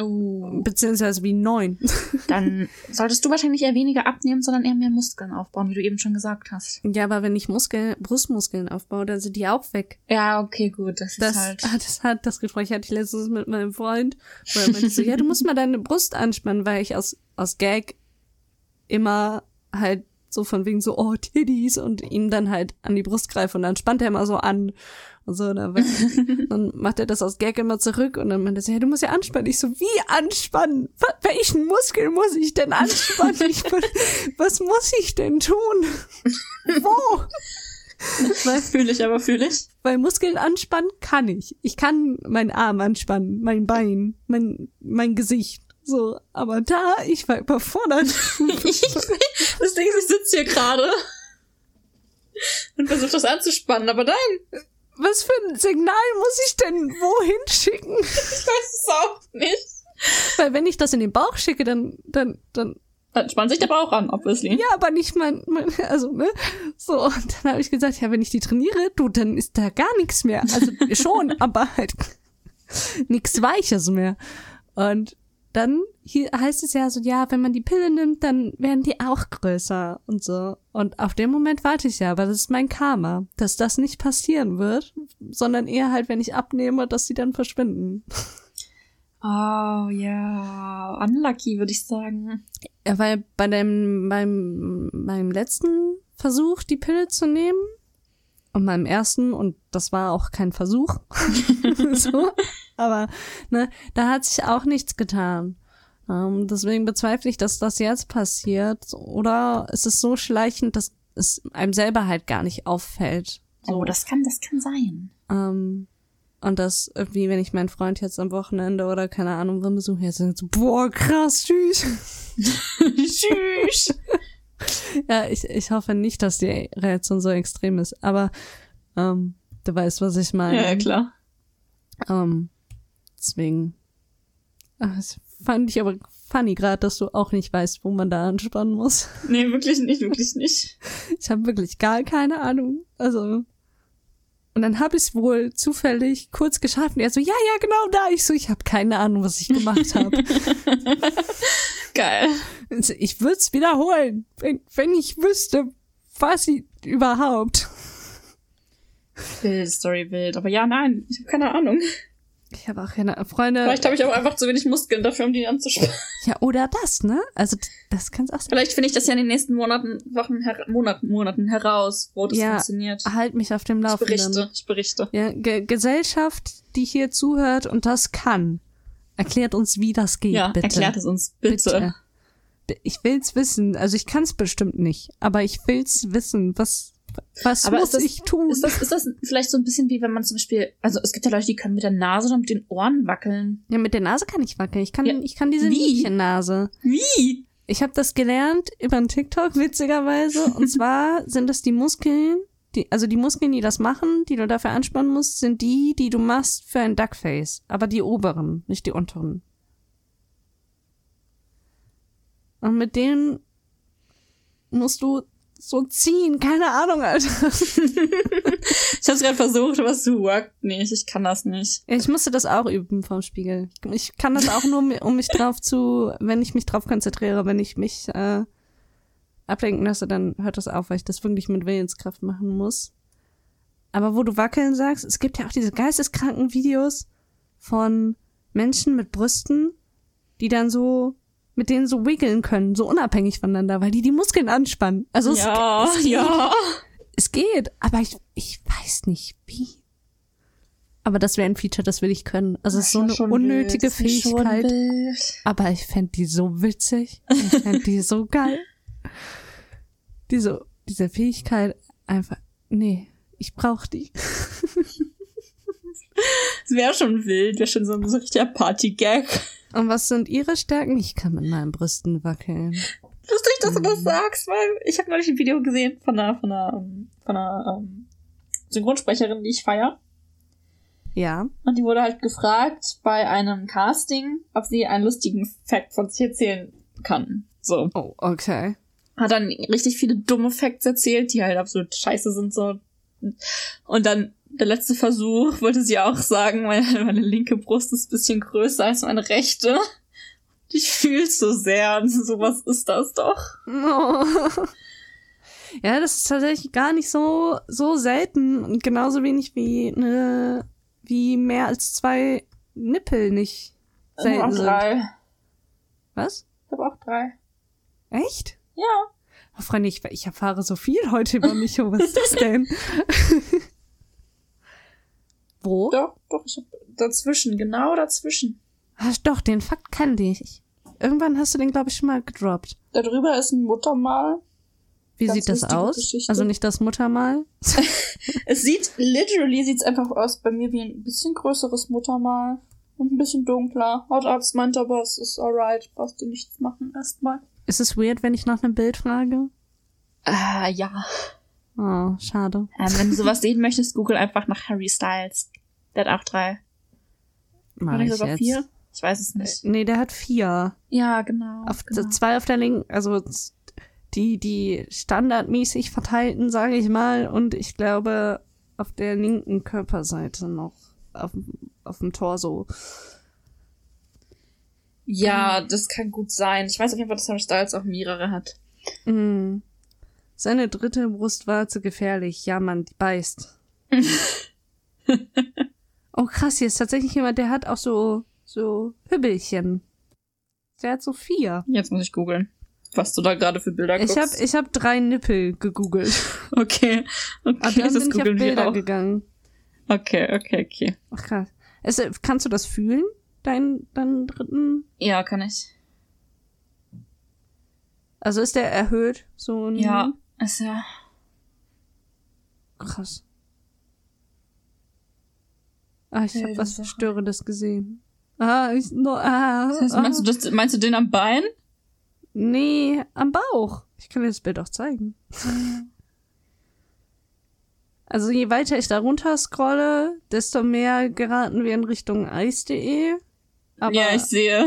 Oh. Beziehungsweise wie 9. Dann solltest du wahrscheinlich eher weniger abnehmen, sondern eher mehr Muskeln aufbauen, wie du eben schon gesagt hast. Ja, aber wenn ich Brustmuskeln aufbaue, dann sind die auch weg. Ja, okay, gut, das ist halt... Das Gespräch hatte ich letztens mit meinem Freund, wo er meinte so, ja, du musst mal deine Brust anspannen, weil ich aus Gag immer halt so von wegen so, oh, Tiddies, und ihm dann halt an die Brust greife und dann spannt er immer so an. Und so, dann macht er das aus Gag immer zurück und dann meint er so, hey, du musst ja anspannen. Ich so, wie anspannen? Welchen Muskel muss ich denn anspannen? Was muss ich denn tun? Wo? Fühle ich. Weil Muskeln anspannen kann ich. Ich kann meinen Arm anspannen, mein Bein, mein Gesicht. So, aber ich war überfordert. Das Ding ist, ich sitze hier gerade und versuche das anzuspannen, aber nein. Was für ein Signal muss ich denn wohin schicken? Ich weiß es auch nicht. Weil wenn ich das in den Bauch schicke, dann spannt sich der Bauch an, obviously. Ja, aber nicht mein also, ne? So, und dann habe ich gesagt, ja, wenn ich die trainiere, dann ist da gar nichts mehr. Also schon, aber halt nichts Weiches mehr. Und dann heißt es ja so, ja, wenn man die Pille nimmt, dann werden die auch größer und so. Und auf den Moment warte ich ja, aber das ist mein Karma, dass das nicht passieren wird, sondern eher halt, wenn ich abnehme, dass die dann verschwinden. Oh, ja, unlucky, würde ich sagen. Ja, weil bei meinem letzten Versuch, die Pille zu nehmen, und meinem ersten, und das war auch kein Versuch, so, aber ne, da hat sich auch nichts getan. Deswegen bezweifle ich, dass das jetzt passiert. Oder es ist so schleichend, dass es einem selber halt gar nicht auffällt. So. Oh, das kann sein. Und das irgendwie, wenn ich meinen Freund jetzt am Wochenende oder keine Ahnung, wann besuche, jetzt so, boah, krass, tschüss. Tschüss. Ja, ich hoffe nicht, dass die Reaktion so extrem ist, aber du weißt, was ich meine. Ja, klar. Deswegen. Das fand ich aber funny gerade, dass du auch nicht weißt, wo man da anspannen muss. Nee, wirklich nicht, wirklich nicht. Ich habe wirklich gar keine Ahnung. Also. Und dann habe ich es wohl zufällig kurz geschafft. Und er so, ja, genau da. Ich so, ich habe keine Ahnung, was ich gemacht habe. Geil. Also, ich würde es wiederholen, wenn ich wüsste, was ich überhaupt. Wild, Story wild. Aber ja, nein, ich habe keine Ahnung. Ich habe auch keine Ahnung. Freunde. Vielleicht habe ich auch einfach zu wenig Muskeln dafür, um die anzuspannen. Ja, oder das, ne? Also das kann's auch sein. Vielleicht finde ich das ja in den nächsten Monaten heraus, wo das funktioniert. Ja, halt mich auf dem Laufenden. Ich berichte. Ja, Gesellschaft, die hier zuhört und das kann, erklärt uns, wie das geht, ja, bitte. Ja, erklärt es uns, bitte. Ich will's wissen. Also ich kann's bestimmt nicht, aber ich will's wissen, was muss ich tun? Ist das vielleicht so ein bisschen wie, wenn man zum Beispiel, also es gibt ja Leute, die können mit der Nase oder mit den Ohren wackeln. Ja, mit der Nase kann ich wackeln. Ich kann diese Nase. Wie? Ich habe das gelernt über einen TikTok, witzigerweise. Und zwar sind das die Muskeln, die das machen, die du dafür anspannen musst, sind die du machst für ein Duckface. Aber die oberen, nicht die unteren. Und mit denen musst du so ziehen, keine Ahnung, Alter. Ich hab's gerade versucht, aber es worked nicht. Ich kann das nicht. Ich musste das auch üben vorm Spiegel. Ich kann das auch nur, um mich drauf zu, wenn ich mich drauf konzentriere, wenn ich mich ablenken lasse, dann hört das auf, weil ich das wirklich mit Willenskraft machen muss. Aber wo du wackeln sagst, es gibt ja auch diese geisteskranken Videos von Menschen mit Brüsten, die dann so mit denen so wiggeln können, so unabhängig voneinander, weil die Muskeln anspannen. Also es geht, aber ich weiß nicht wie. Aber das wäre ein Feature, das will ich können. Also es ist so eine unnötige Fähigkeit, aber ich fände die so witzig. Ich fände die so geil. Diese Fähigkeit einfach, nee, ich brauche die. Es wäre schon wild, wäre schon so ein richtiger Party-Gag. Und was sind ihre Stärken? Ich kann mit meinen Brüsten wackeln. Lustig, dass du das sagst, weil ich habe neulich ein Video gesehen von einer Synchronsprecherin, die ich feiere. Ja. Und die wurde halt gefragt bei einem Casting, ob sie einen lustigen Fact von sich erzählen kann. So. Oh, okay. Hat dann richtig viele dumme Facts erzählt, die halt absolut scheiße sind, so. Und dann der letzte Versuch wollte sie auch sagen, meine linke Brust ist ein bisschen größer als meine rechte. Ich fühl's so sehr. Und so, was ist das doch? Oh. Ja, das ist tatsächlich gar nicht so selten. Und genauso wenig wie mehr als 2 Nippel nicht selten. Ich hab auch 3. Was? Ich hab auch 3. Echt? Ja. Oh, Freunde, ich erfahre so viel heute über Micho. Was ist das denn? Wo? Doch, ich hab dazwischen, genau dazwischen. Ach, doch, den Fakt kannte ich. Irgendwann hast du den, glaube ich, schon mal gedroppt. Da drüber ist ein Muttermal. Wie ganz sieht das aus? Geschichte. Also nicht das Muttermal? Es sieht's einfach aus bei mir wie ein bisschen größeres Muttermal und ein bisschen dunkler. Hautarzt meinte aber, es ist alright, brauchst du nichts machen erstmal. Ist es weird, wenn ich nach einem Bild frage? Ja. Oh, schade. Wenn du sowas sehen möchtest, google einfach nach Harry Styles. Der hat auch 3. Mach ich jetzt. 4? Ich weiß es nicht. Nee, der hat 4. Ja, genau. Auf 2 auf der linken, also die standardmäßig verteilten, sage ich mal. Und ich glaube, auf der linken Körperseite noch, auf dem Torso. Ja, das kann gut sein. Ich weiß auf jeden Fall, dass Harry Styles auch mehrere hat. Mhm. Seine dritte Brustwarze gefährlich. Ja, Mann, die beißt. Oh, krass, hier ist tatsächlich jemand, der hat auch so Hübbelchen. Der hat so 4. Jetzt muss ich googeln, was du da gerade für Bilder guckst. Ich hab 3 Nippel gegoogelt. Okay. Aber dann bin ich auf Bilder gegangen. Okay. Ach, krass. Kannst du das fühlen? Deinen dritten? Ja, kann ich. Also ist der erhöht? So ein. Ja, ist ja. Krass. Ah, ich habe was Verstörendes gesehen. Das heißt, meinst du den am Bein? Nee, am Bauch. Ich kann dir das Bild auch zeigen. Also je weiter ich da runter scrolle, desto mehr geraten wir in Richtung Eis.de. Ja, ich sehe.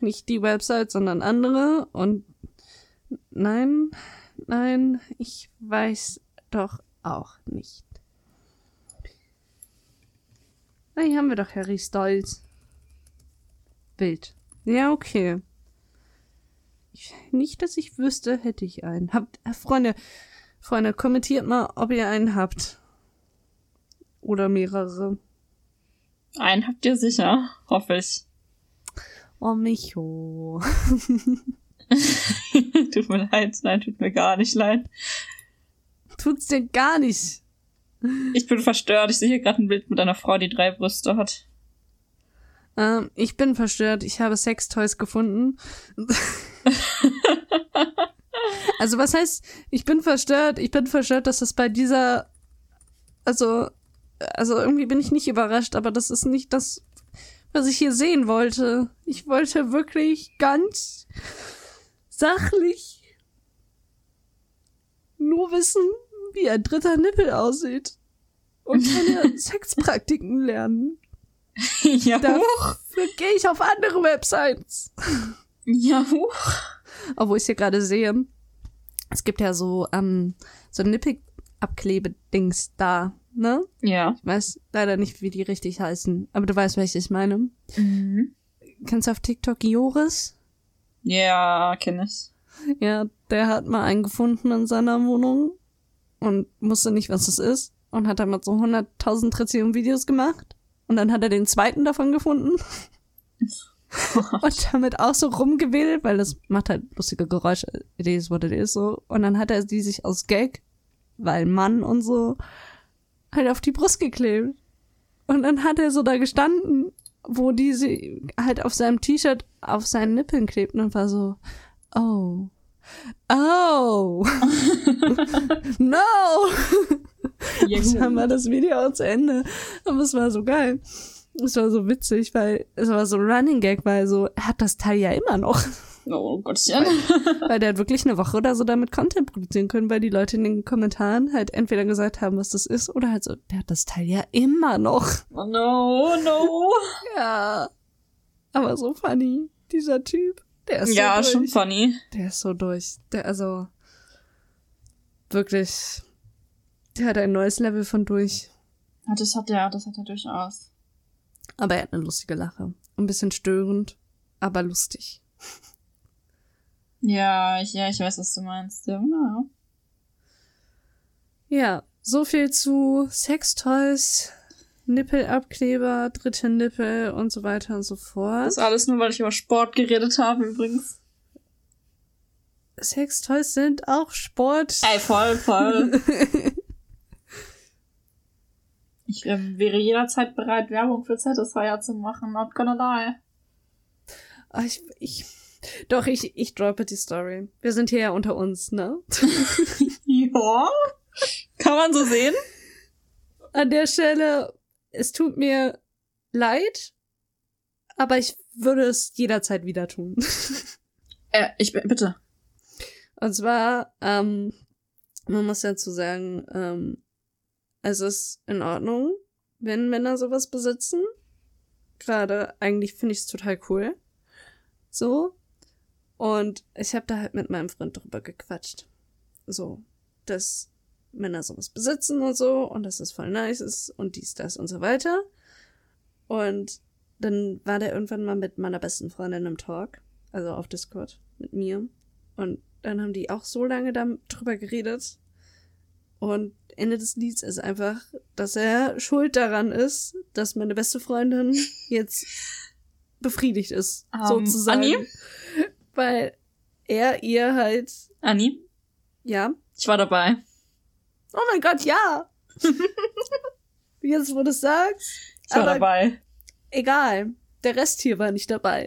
Nicht die Website, sondern andere. Und nein, ich weiß doch auch nicht. Na, hier haben wir doch Harry Styles. Bild. Ja, okay. Nicht, dass ich wüsste, hätte ich einen. Habt, Freunde, kommentiert mal, ob ihr einen habt. Oder mehrere. Einen habt ihr sicher, hoffe ich. Oh, Micho. Tut mir leid. Nein, tut mir gar nicht leid. Tut's dir gar nicht. Ich bin verstört. Ich sehe hier gerade ein Bild mit einer Frau, die 3 Brüste hat. Ich bin verstört. Ich habe Sextoys gefunden. Also was heißt, ich bin verstört? Ich bin verstört, dass das bei dieser... Also irgendwie bin ich nicht überrascht, aber das ist nicht das, was ich hier sehen wollte. Ich wollte wirklich ganz sachlich nur wissen, wie ein dritter Nippel aussieht. Und meine Sexpraktiken lernen. Ja, dafür gehe ich auf andere Websites. Ja, hoch. Obwohl ich es hier gerade sehe, es gibt ja so Nippelabklebedings da, ne? Ja. Ich weiß leider nicht, wie die richtig heißen, aber du weißt, welche ich meine. Mhm. Kennst du auf TikTok Joris? Ja, kenn ich. Ja, der hat mal einen gefunden in seiner Wohnung und wusste nicht, was das ist und hat damit so 100.000 Tritium-Videos gemacht und dann hat er den zweiten davon gefunden. Und damit auch so rumgewedelt, weil das macht halt lustige Geräusche, it is what it is, so. Und dann hat er die sich aus Gag, weil Mann und so, halt auf die Brust geklebt. Und dann hat er so da gestanden, wo die sie halt auf seinem T-Shirt auf seinen Nippeln klebten und war so, oh, no! Jetzt haben wir das Video zu Ende. Aber es war so geil. Es war so witzig, weil es war so ein Running Gag, weil so, er hat das Teil ja immer noch. Oh Gottchen. Weil der hat wirklich eine Woche oder so damit Content produzieren können, weil die Leute in den Kommentaren halt entweder gesagt haben, was das ist, oder halt so, der hat das Teil ja immer noch. Oh no. Ja. Aber so funny, dieser Typ. Der ist ja, so durch. Schon funny. Der ist so durch. Wirklich, der hat ein neues Level von durch. Ja, das hat er durchaus. Aber er hat eine lustige Lache. Ein bisschen störend, aber lustig. Ja, ich weiß, was du meinst. Ja, wow. Ja, so viel zu Sextoys, Nippelabkleber, dritte Nippel und so weiter und so fort. Das alles nur, weil ich über Sport geredet habe übrigens. Sextoys sind auch Sport. Ey, voll. Ich wäre jederzeit bereit, Werbung für Satisfyer zu machen. Not gonna lie. Ich droppe die Story. Wir sind hier ja unter uns, ne? Ja. Kann man so sehen? An der Stelle, es tut mir leid, aber ich würde es jederzeit wieder tun. Bitte. Und zwar, man muss dazu sagen, es ist in Ordnung, wenn Männer sowas besitzen. Gerade eigentlich finde ich es total cool. So. Und ich habe da halt mit meinem Freund drüber gequatscht. So, dass Männer sowas besitzen und so und dass es voll nice ist und dies, das und so weiter. Und dann war der irgendwann mal mit meiner besten Freundin im Talk, also auf Discord mit mir. Und dann haben die auch so lange drüber geredet. Und Ende des Lieds ist einfach, dass er schuld daran ist, dass meine beste Freundin jetzt befriedigt ist, sozusagen. Annii? Weil er ihr halt... Annii? Ja? Ich war dabei. Oh mein Gott, ja! Jetzt, wo du es sagst. Ich war dabei. Egal, der Rest hier war nicht dabei.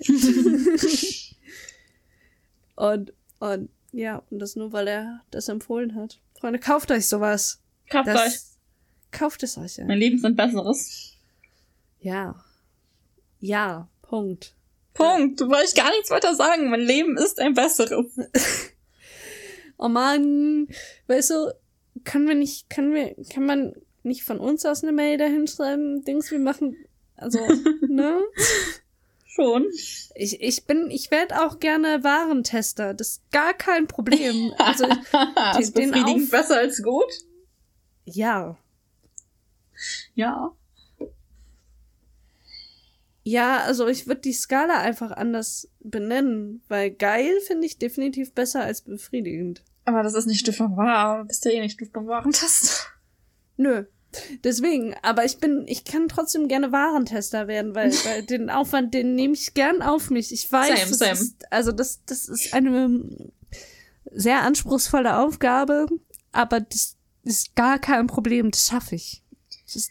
Und das nur, weil er das empfohlen hat. Freunde, kauft euch sowas. Kauft euch. Kauft es euch. Ja. Mein Leben ist ein besseres. Ja. Ja, Punkt. Punkt. Wollte ich gar nichts weiter sagen. Mein Leben ist ein besseres. Oh Mann. Weißt du, kann man nicht von uns aus eine Mail dahin schreiben? Dings, wir machen, also, ne? Schon. Ich werde auch gerne Warentester. Das ist gar kein Problem. Also, das befriedigend besser als gut? Ja. Ja. Ja, also ich würde die Skala einfach anders benennen, weil geil finde ich definitiv besser als befriedigend. Aber das ist nicht Stiftung Warentest, du bist ja eh nicht Stiftung Warentest. Nö, deswegen, aber ich kann trotzdem gerne Warentester werden, weil den Aufwand, den nehme ich gern auf mich. Ich weiß, Sam. Das ist eine sehr anspruchsvolle Aufgabe, aber das ist gar kein Problem, das schaffe ich.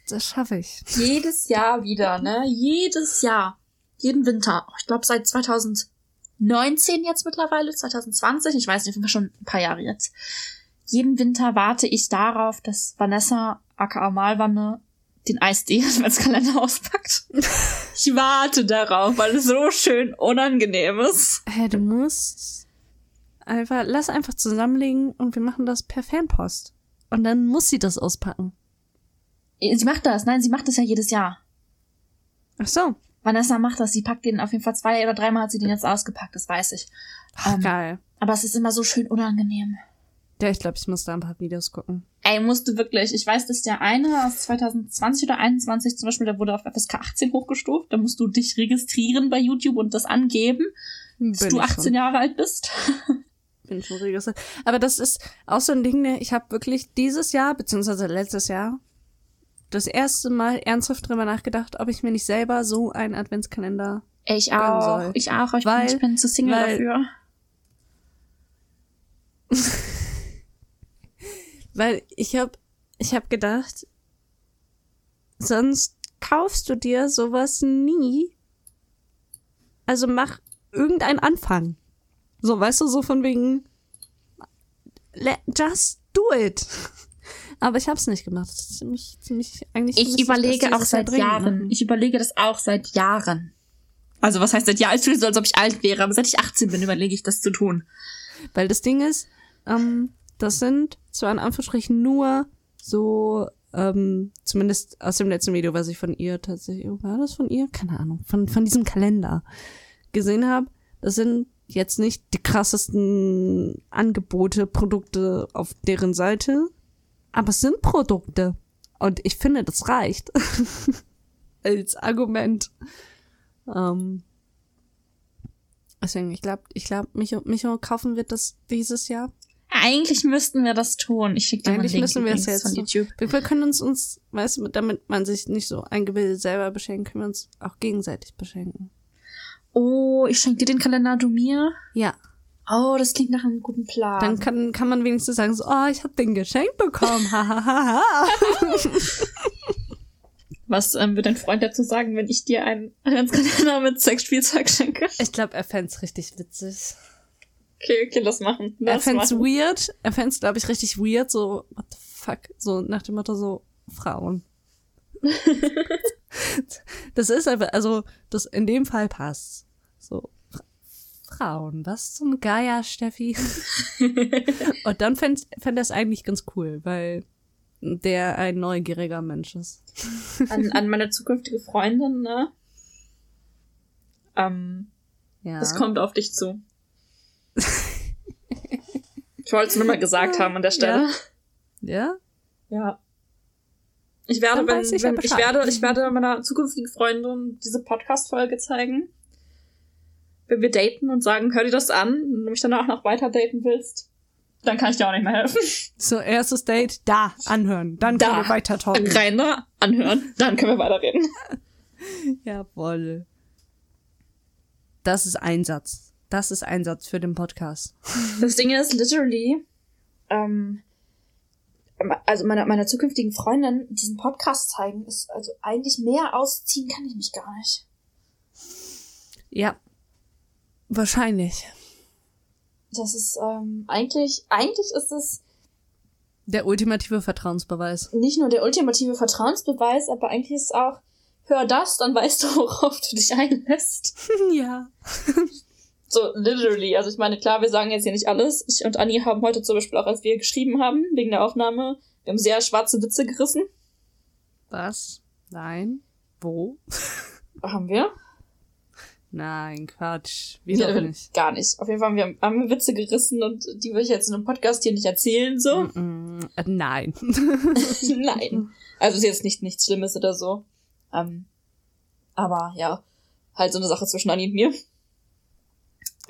Das schaffe ich. Jedes Jahr wieder, ne? Jedes Jahr. Jeden Winter. Ich glaube, seit 2019 jetzt mittlerweile, 2020. Ich weiß nicht, auf jeden Fall schon ein paar Jahre jetzt. Jeden Winter warte ich darauf, dass Vanessa, aka Malwanne, den Eis.de als Kalender auspackt. Ich warte darauf, weil es so schön unangenehm ist. Hey, du musst einfach, lass einfach zusammenlegen und wir machen das per Fanpost. Und dann muss sie das auspacken. Sie macht das ja jedes Jahr. Ach so. Vanessa macht das, sie packt den auf jeden Fall 2 oder 3 Mal, hat sie den jetzt ausgepackt, das weiß ich. Ach, geil. Aber es ist immer so schön unangenehm. Ja, ich glaube, ich muss da ein paar Videos gucken. Ey, musst du wirklich. Ich weiß, dass der eine aus 2020 oder 2021 zum Beispiel, der wurde auf FSK 18 hochgestuft, da musst du dich registrieren bei YouTube und das angeben, dass du 18 Jahre alt bist. Bin schon registriert. Aber das ist auch so ein Ding, ne? Ich habe wirklich dieses Jahr, beziehungsweise letztes Jahr, das erste Mal ernsthaft drüber nachgedacht, ob ich mir nicht selber so einen Adventskalender gönnen soll. Ich auch, ich bin zu Single dafür. Weil ich hab gedacht, sonst kaufst du dir sowas nie. Also mach irgendeinen Anfang. So, weißt du, so von wegen just do it. Aber ich hab's nicht gemacht. Das ist ziemlich eigentlich. Ich überlege das auch seit Jahren. Also was heißt seit Jahren? Es fühlt so, als ob ich alt wäre. Aber seit ich 18 bin, überlege ich das zu tun. Weil das Ding ist, das sind zwar in Anführungsstrichen nur so, zumindest aus dem letzten Video, was ich von ihr tatsächlich, war das von ihr? Keine Ahnung. Von diesem Kalender gesehen habe. Das sind jetzt nicht die krassesten Angebote, Produkte auf deren Seite. Aber es sind Produkte. Und ich finde, das reicht. Als Argument. Deswegen, ich glaube, Micho kaufen wir das dieses Jahr. Eigentlich müssten wir das tun. Ich schicke dir mal den Link jetzt von YouTube. Wir können uns, weißt du, damit man sich nicht so eingebildet selber beschenkt, können wir uns auch gegenseitig beschenken. Oh, ich schenke dir den Kalender, du mir? Ja. Oh, das klingt nach einem guten Plan. Dann kann man wenigstens sagen, so, oh, ich hab den geschenkt bekommen. Was wird dein Freund dazu sagen, wenn ich dir einen Adventskalender mit Sexspielzeug schenke? Ich glaube, er fänd's richtig witzig. Okay, lass machen. Weird. Er fänd's, glaube ich, richtig weird. So, what the fuck? So nach dem Motto so, Frauen. Das ist einfach, also, das in dem Fall passt. So. Frauen, was zum Geier, Steffi? Und dann fänd das eigentlich ganz cool, weil der ein neugieriger Mensch ist. An meine zukünftige Freundin, ne? Ja. Das kommt auf dich zu. Ich wollte es nur mal gesagt haben an der Stelle. Ja? Ja. Ich werde meiner zukünftigen Freundin diese Podcast-Folge zeigen. Wenn wir daten und sagen, hör dir das an, wenn du mich danach noch weiter daten willst, dann kann ich dir auch nicht mehr helfen. So, erstes Date, da, anhören, dann können wir weiter talken. Reiner, anhören, dann können wir weiterreden. Jawohl. Das ist Einsatz. Das ist Einsatz für den Podcast. Das Ding ist, literally, also meiner zukünftigen Freundin diesen Podcast zeigen, ist also eigentlich mehr ausziehen kann ich mich gar nicht. Ja. Wahrscheinlich. Das ist, eigentlich ist es Der ultimative Vertrauensbeweis. Nicht nur der ultimative Vertrauensbeweis, aber eigentlich ist es auch, hör das, dann weißt du, worauf du dich einlässt. Ja. So, literally. Also ich meine, klar, wir sagen jetzt hier nicht alles. Ich und Annii haben heute zum Beispiel auch, als wir geschrieben haben, wegen der Aufnahme, wir haben sehr schwarze Witze gerissen. Was? Nein? Wo? Haben wir? Nein, Quatsch. Wir doch nicht. Gar nicht. Auf jeden Fall haben wir Witze gerissen und die würde ich jetzt in einem Podcast hier nicht erzählen, so. Nein. Nein. Also ist jetzt nichts Schlimmes oder so. Aber ja, halt so eine Sache zwischen Annii und mir.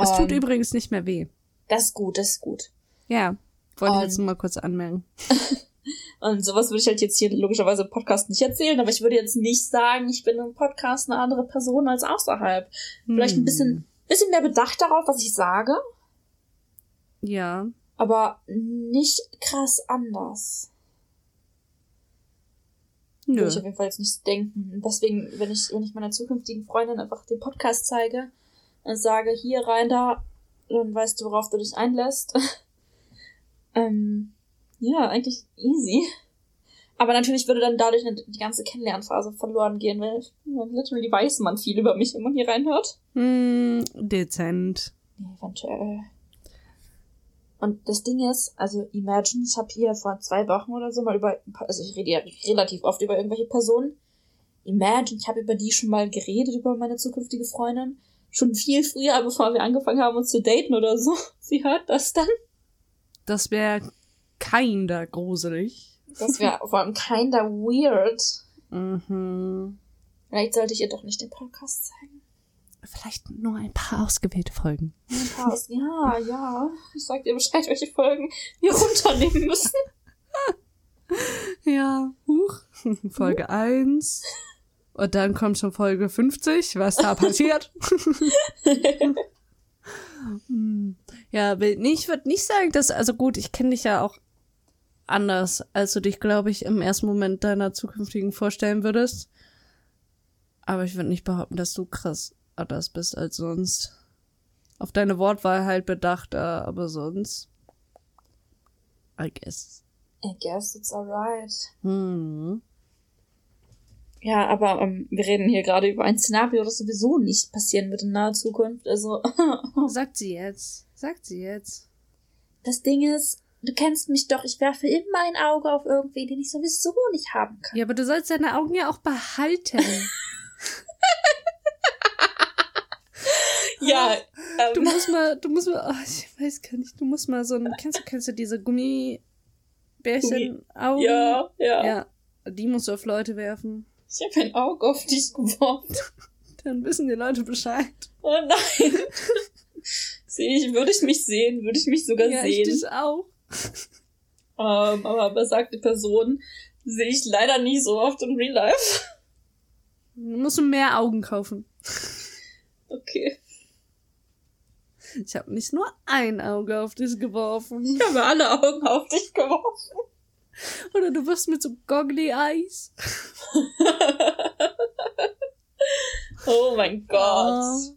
Es tut übrigens nicht mehr weh. Das ist gut, das ist gut. Ja, wollte ich jetzt nur mal kurz anmerken. Und sowas würde ich halt jetzt hier logischerweise im Podcast nicht erzählen, aber ich würde jetzt nicht sagen, ich bin im Podcast eine andere Person als außerhalb. Vielleicht ein bisschen mehr Bedacht darauf, was ich sage. Ja. Aber nicht krass anders. Nö. Würde ich auf jeden Fall jetzt nicht denken. Deswegen, wenn ich meiner zukünftigen Freundin einfach den Podcast zeige und sage, hier rein da, dann weißt du, worauf du dich einlässt. Ja, eigentlich easy. Aber natürlich würde dann dadurch die ganze Kennenlernphase verloren gehen, weil literally weiß man viel über mich, wenn man hier reinhört. Dezent. Eventuell. Und das Ding ist, also imagine, ich habe hier vor 2 Wochen oder so mal über, also ich rede ja relativ oft über irgendwelche Personen. Imagine, ich habe über die schon mal geredet, über meine zukünftige Freundin. Schon viel früher, bevor wir angefangen haben, uns zu daten oder so. Sie hört das dann. Das wäre kinder gruselig. Das wäre vor allem kinder weird. Mhm. Vielleicht sollte ich ihr doch nicht den Podcast zeigen. Vielleicht nur ein paar ausgewählte Folgen. Ein paar ja. Ich sag dir Bescheid, welche Folgen wir runternehmen müssen. Ja, huch. Folge 1. Und dann kommt schon Folge 50, was da passiert. Ja, ich würde nicht sagen, dass, also gut, ich kenne dich ja auch anders, als du dich, glaube ich, im ersten Moment deiner zukünftigen vorstellen würdest. Aber ich würde nicht behaupten, dass du krass anders bist als sonst. Auf deine Wortwahl halt bedacht, aber sonst. I guess it's alright. Hm. Ja, aber wir reden hier gerade über ein Szenario, das sowieso nicht passieren wird in naher Zukunft. Also Sagt sie jetzt. Das Ding ist, du kennst mich doch. Ich werfe immer ein Auge auf irgendwen, den ich sowieso nicht haben kann. Ja, aber du sollst deine Augen ja auch behalten. Ja. Du musst mal, oh, ich weiß gar nicht, du musst mal so ein, kennst du diese Gummibärchen-Augen? Ja. Die musst du auf Leute werfen. Ich habe ein Auge auf dich geworfen. Dann wissen die Leute Bescheid. Oh nein. Würde ich mich sogar sehen. Ja, ich dich auch. Aber besagte Personen sehe ich leider nicht so oft in Real Life. Du musst mehr Augen kaufen. Okay. Ich habe nicht nur ein Auge auf dich geworfen. Ich habe alle Augen auf dich geworfen. Oder du wirst mit so goggly Eyes. Oh mein Gott.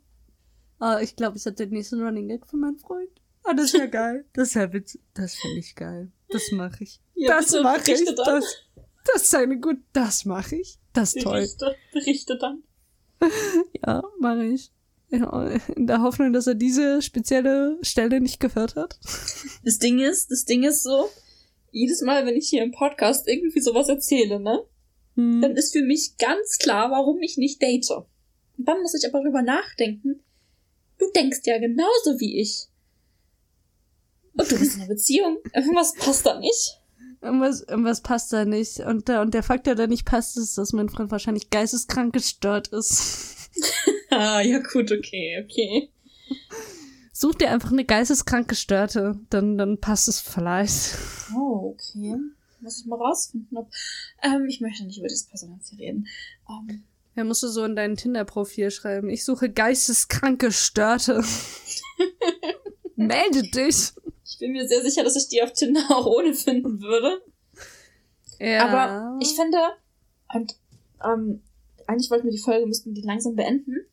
Oh, ich glaube, ich hatte den nächsten Running Gag von meinem Freund. Oh, das ist ja geil. Das ist ja witzig. Das finde ich geil. Das mache ich. Ja, das mache ich. Das ist eine gute. Das mache ich. Das ist toll. Berichte dann. Ja, mache ich. In der Hoffnung, dass er diese spezielle Stelle nicht gehört hat. Das Ding ist so, jedes Mal, wenn ich hier im Podcast irgendwie sowas erzähle, ne? Dann ist für mich ganz klar, warum ich nicht date. Und dann muss ich aber darüber nachdenken, du denkst ja genauso wie ich. Und du bist in einer Beziehung. Irgendwas passt da nicht. Irgendwas passt da nicht. Und der Faktor, der nicht passt, ist, dass mein Freund wahrscheinlich geisteskrank gestört ist. Ah, ja gut, okay. Such dir einfach eine geisteskrank Gestörte, dann passt es vielleicht. Oh, okay. Muss ich mal rausfinden. Ich möchte nicht über das Personalziel reden. Ja, musst du so in dein Tinder-Profil schreiben. Ich suche geisteskrank Gestörte. Melde dich. Ich bin mir sehr sicher, dass ich die auf Tinder auch ohne finden würde. Ja. Aber ich finde, und eigentlich müssten wir die langsam beenden.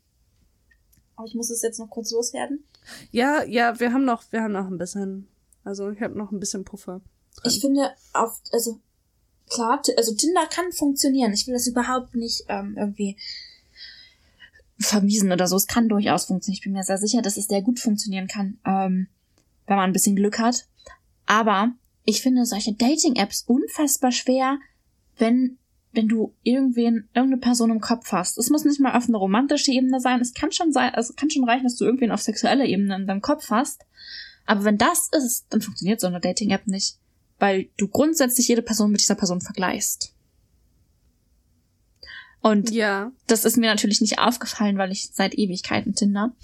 Aber ich muss es jetzt noch kurz loswerden. Ja, wir haben noch ein bisschen. Also ich habe noch ein bisschen Puffer. Ich finde, oft, also klar, also Tinder kann funktionieren. Ich will das überhaupt nicht irgendwie vermiesen oder so. Es kann durchaus funktionieren. Ich bin mir sehr sicher, dass es sehr gut funktionieren kann, wenn man ein bisschen Glück hat. Aber ich finde solche Dating-Apps unfassbar schwer, wenn du irgendeine Person im Kopf hast. Es muss nicht mal auf eine romantische Ebene sein. Es kann schon sein, also kann schon reichen, dass du irgendwen auf sexueller Ebene in deinem Kopf hast. Aber wenn das ist, dann funktioniert so eine Dating-App nicht. Weil du grundsätzlich jede Person mit dieser Person vergleichst. Und ja, das ist mir natürlich nicht aufgefallen, weil ich seit Ewigkeiten Tinder.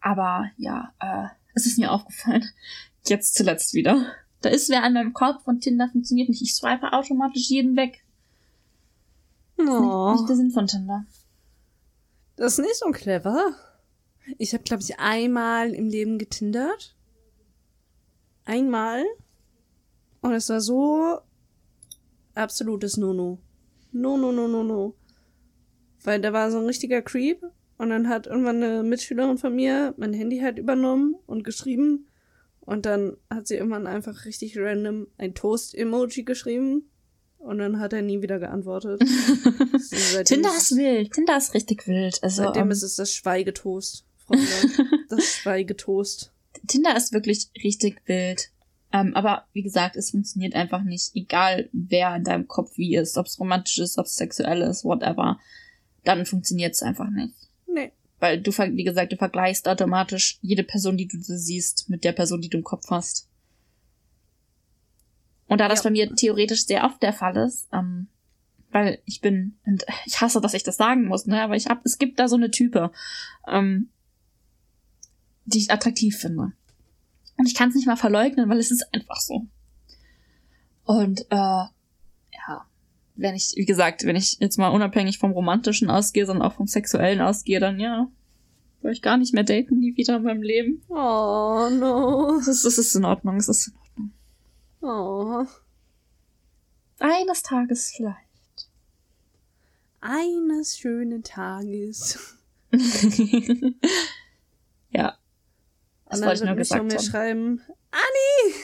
Aber ja, es ist mir aufgefallen. Jetzt zuletzt wieder. Da ist wer an meinem Kopf und Tinder funktioniert nicht. Ich swipe automatisch jeden weg. Oh. Das ist nicht der Sinn von Tinder. Das ist nicht so clever. Ich habe, glaube ich, einmal im Leben getindert. Einmal. Und es war so absolutes No-No. No. Weil da war so ein richtiger Creep. Und dann hat irgendwann eine Mitschülerin von mir mein Handy halt übernommen und geschrieben. Und dann hat sie irgendwann einfach richtig random ein Toast-Emoji geschrieben. Und dann hat er nie wieder geantwortet. So, Tinder ist wild. Tinder ist richtig wild. Also, seitdem ist es das Schweigetoast. Das Schweigetoast. Tinder ist wirklich richtig wild. Aber wie gesagt, es funktioniert einfach nicht. Egal, wer in deinem Kopf wie ist. Ob es romantisch ist, ob es sexuell ist, whatever. Dann funktioniert es einfach nicht. Nee. Weil du, wie gesagt, du vergleichst automatisch jede Person, die du siehst, mit der Person, die du im Kopf hast. Und da das bei mir theoretisch sehr oft der Fall ist, weil ich bin, und ich hasse, dass ich das sagen muss, ne, aber es gibt da so eine Type, die ich attraktiv finde. Und ich kann es nicht mal verleugnen, weil es ist einfach so. Und ja, wenn ich, wie gesagt, wenn ich jetzt mal unabhängig vom Romantischen ausgehe, sondern auch vom Sexuellen ausgehe, dann ja, will ich gar nicht mehr daten, nie wieder in meinem Leben. Oh, no. Es ist in Ordnung, es ist in Ordnung. Oh. Eines Tages vielleicht. Eines schönen Tages. Ja. Das wollte ich nur gesagt haben. Micho mir schreiben, Annii,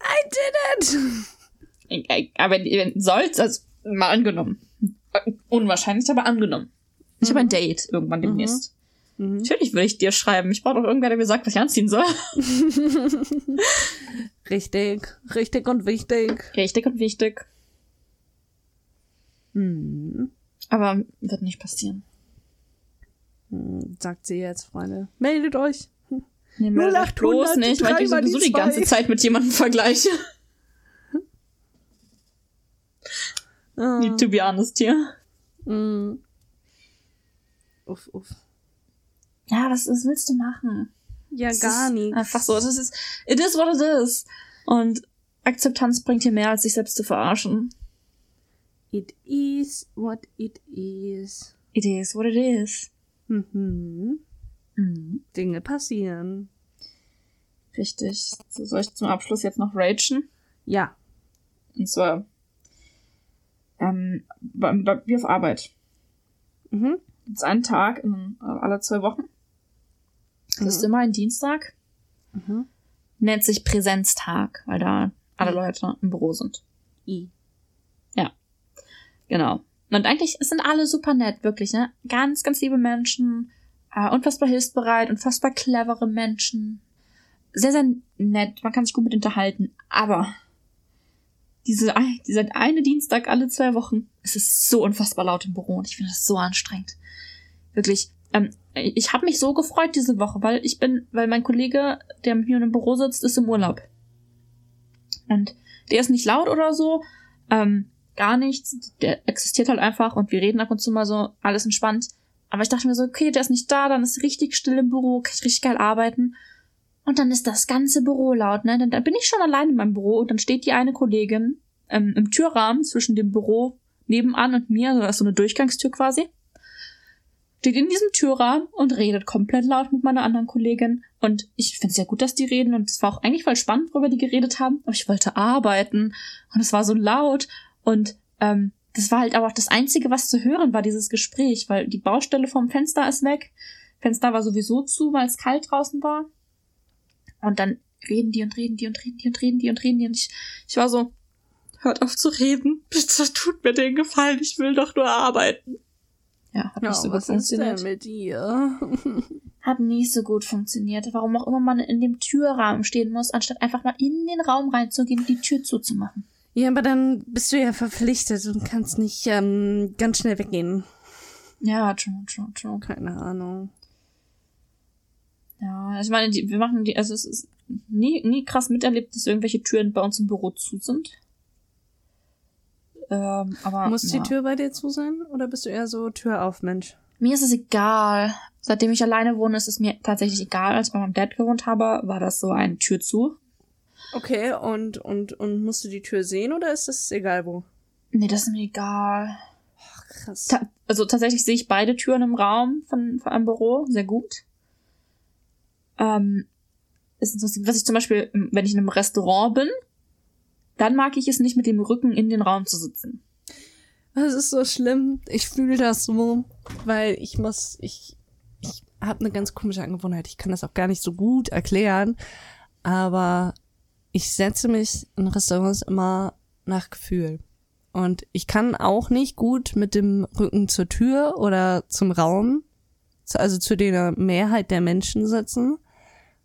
I did it! Aber soll's, also mal angenommen. Unwahrscheinlich, aber angenommen. Ich habe ein Date irgendwann demnächst. Mhm. Natürlich würde ich dir schreiben. Ich brauche doch irgendwer, der mir sagt, was ich anziehen soll. Richtig und wichtig. Hm. Aber wird nicht passieren. Sagt sie jetzt, Freunde. Meldet euch. Nee, meldet euch bloß nicht, weil ich sowieso die ganze Zeit mit jemandem vergleiche. To be honest hier. Mm. Uff. Ja, was willst du machen? Ja, das gar nichts. Einfach so. It is what it is. Und Akzeptanz bringt dir mehr, als sich selbst zu verarschen. It is what it is. It is what it is. Mhm. Mhm. Dinge passieren. Richtig. So, soll ich zum Abschluss jetzt noch ragen? Ja. Und zwar wie auf Arbeit. Mhm. Jetzt einen Tag alle 2 Wochen. Das ist immer ein Dienstag. Mhm. Nennt sich Präsenztag, weil da alle Leute im Büro sind. Ja. Genau. Und eigentlich sind alle super nett, wirklich, ne? Ganz, ganz liebe Menschen, unfassbar hilfsbereit, unfassbar clevere Menschen. Sehr, sehr nett, man kann sich gut mit unterhalten. Aber dieser eine Dienstag alle 2 Wochen, es ist so unfassbar laut im Büro und ich finde das so anstrengend. Wirklich. Ich habe mich so gefreut diese Woche, weil mein Kollege, der mit mir im Büro sitzt, ist im Urlaub. Und der ist nicht laut oder so, gar nichts, der existiert halt einfach und wir reden ab und zu mal so, alles entspannt. Aber ich dachte mir so, okay, der ist nicht da, dann ist richtig still im Büro, kann ich richtig geil arbeiten. Und dann ist das ganze Büro laut, ne? Dann bin ich schon allein in meinem Büro und dann steht die eine Kollegin im Türrahmen zwischen dem Büro nebenan und mir, also da ist so eine Durchgangstür quasi. Steht in diesem Türrahmen und redet komplett laut mit meiner anderen Kollegin. Und ich finde es ja gut, dass die reden. Und es war auch eigentlich voll spannend, worüber die geredet haben. Aber ich wollte arbeiten. Und es war so laut. Und das war halt aber auch das Einzige, was zu hören war, dieses Gespräch. Weil die Baustelle vom Fenster ist weg. Fenster war sowieso zu, weil es kalt draußen war. Und dann reden die. Und ich war so, hört auf zu reden. Bitte tut mir den Gefallen, ich will doch nur arbeiten. Ja, hat nicht so gut funktioniert. Was ist denn mit dir? Hat nicht so gut funktioniert. Warum auch immer man in dem Türrahmen stehen muss, anstatt einfach mal in den Raum reinzugehen und die Tür zuzumachen. Ja, aber dann bist du ja verpflichtet und kannst nicht ganz schnell weggehen. Ja, true. Keine Ahnung. Ja, ich meine, wir machen die, also es ist nie krass miterlebt, dass irgendwelche Türen bei uns im Büro zu sind. Aber, muss die Tür bei dir zu sein? Oder bist du eher so Tür auf, Mensch? Mir ist es egal. Seitdem ich alleine wohne, ist es mir tatsächlich egal. Als ich bei meinem Dad gewohnt habe, war das so eine Tür zu. Okay, und musst du die Tür sehen oder ist das egal wo? Nee, das ist mir egal. Oh, krass. Tatsächlich sehe ich beide Türen im Raum von einem Büro sehr gut. Ist was ich zum Beispiel, wenn ich in einem Restaurant bin, dann mag ich es nicht, mit dem Rücken in den Raum zu sitzen. Das ist so schlimm. Ich fühle das so, weil ich habe eine ganz komische Angewohnheit. Ich kann das auch gar nicht so gut erklären, aber ich setze mich in Restaurants immer nach Gefühl. Und ich kann auch nicht gut mit dem Rücken zur Tür oder zum Raum, also zu der Mehrheit der Menschen sitzen.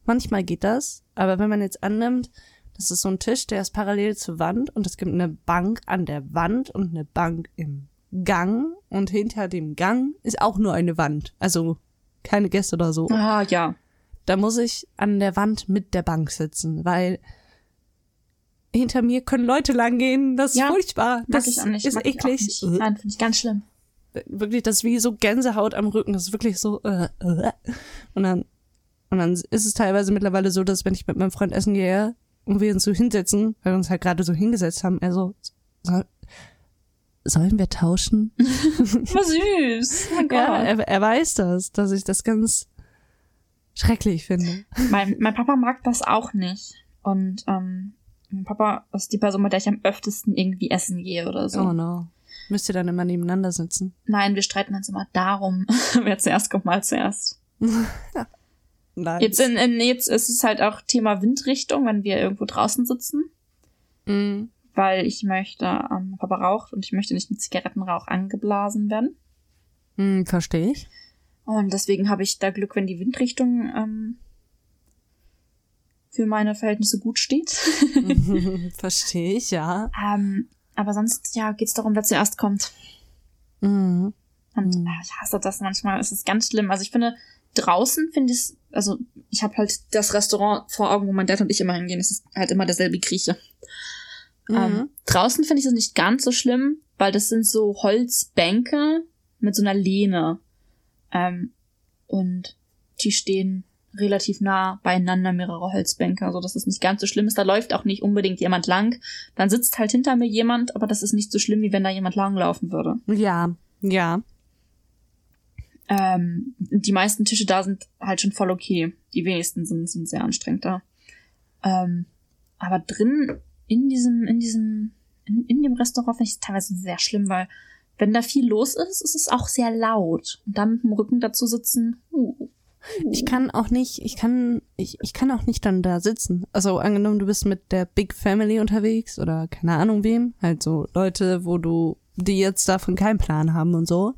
Manchmal geht das, aber wenn man jetzt annimmt, das ist so ein Tisch, der ist parallel zur Wand und es gibt eine Bank an der Wand und eine Bank im Gang und hinter dem Gang ist auch nur eine Wand, also keine Gäste oder so. Ah, ja. Da muss ich an der Wand mit der Bank sitzen, weil hinter mir können Leute langgehen, das ist furchtbar. Das mag ich auch nicht. Ist eklig. Nicht. Nein, finde ich ganz schlimm. Wirklich, das ist wie so Gänsehaut am Rücken, das ist wirklich so und dann ist es teilweise mittlerweile so, dass wenn ich mit meinem Freund essen gehe, um wir uns so hinsetzen, weil wir uns halt gerade so hingesetzt haben. Also, sollen wir tauschen? War süß. Oh mein Gott. Ja, er weiß das, dass ich das ganz schrecklich finde. Mein Papa mag das auch nicht. Und mein Papa ist die Person, mit der ich am öftesten irgendwie essen gehe oder so. Oh no. Müsst ihr dann immer nebeneinander sitzen? Nein, wir streiten uns immer darum, wer zuerst kommt, mal zuerst. Ja. Nice. Jetzt ist es halt auch Thema Windrichtung, wenn wir irgendwo draußen sitzen. Mm. Weil ich möchte, Papa raucht und ich möchte nicht mit Zigarettenrauch angeblasen werden. Verstehe ich. Und deswegen habe ich da Glück, wenn die Windrichtung für meine Verhältnisse gut steht. Verstehe ich, ja. Aber sonst, ja, geht's darum, wer zuerst kommt. Mm. Und ich hasse das manchmal, es ist ganz schlimm. Also ich finde, draußen finde ich, also ich habe halt das Restaurant vor Augen, wo mein Dad und ich immer hingehen. Es ist halt immer derselbe Grieche. Mhm. Draußen finde ich es nicht ganz so schlimm, weil das sind so Holzbänke mit so einer Lehne. Und die stehen relativ nah beieinander, mehrere Holzbänke. Also dass es nicht ganz so schlimm ist. Da läuft auch nicht unbedingt jemand lang. Dann sitzt halt hinter mir jemand, aber das ist nicht so schlimm, wie wenn da jemand langlaufen würde. Ja. Die meisten Tische da sind halt schon voll okay. Die wenigsten sind sehr anstrengend da. Aber drin, in dem Restaurant finde ich es teilweise sehr schlimm, weil wenn da viel los ist, ist es auch sehr laut. Und dann mit dem Rücken dazu sitzen. Ich kann auch nicht dann da sitzen. Also angenommen, du bist mit der Big Family unterwegs oder keine Ahnung wem. Halt so Leute, die jetzt davon keinen Plan haben und so.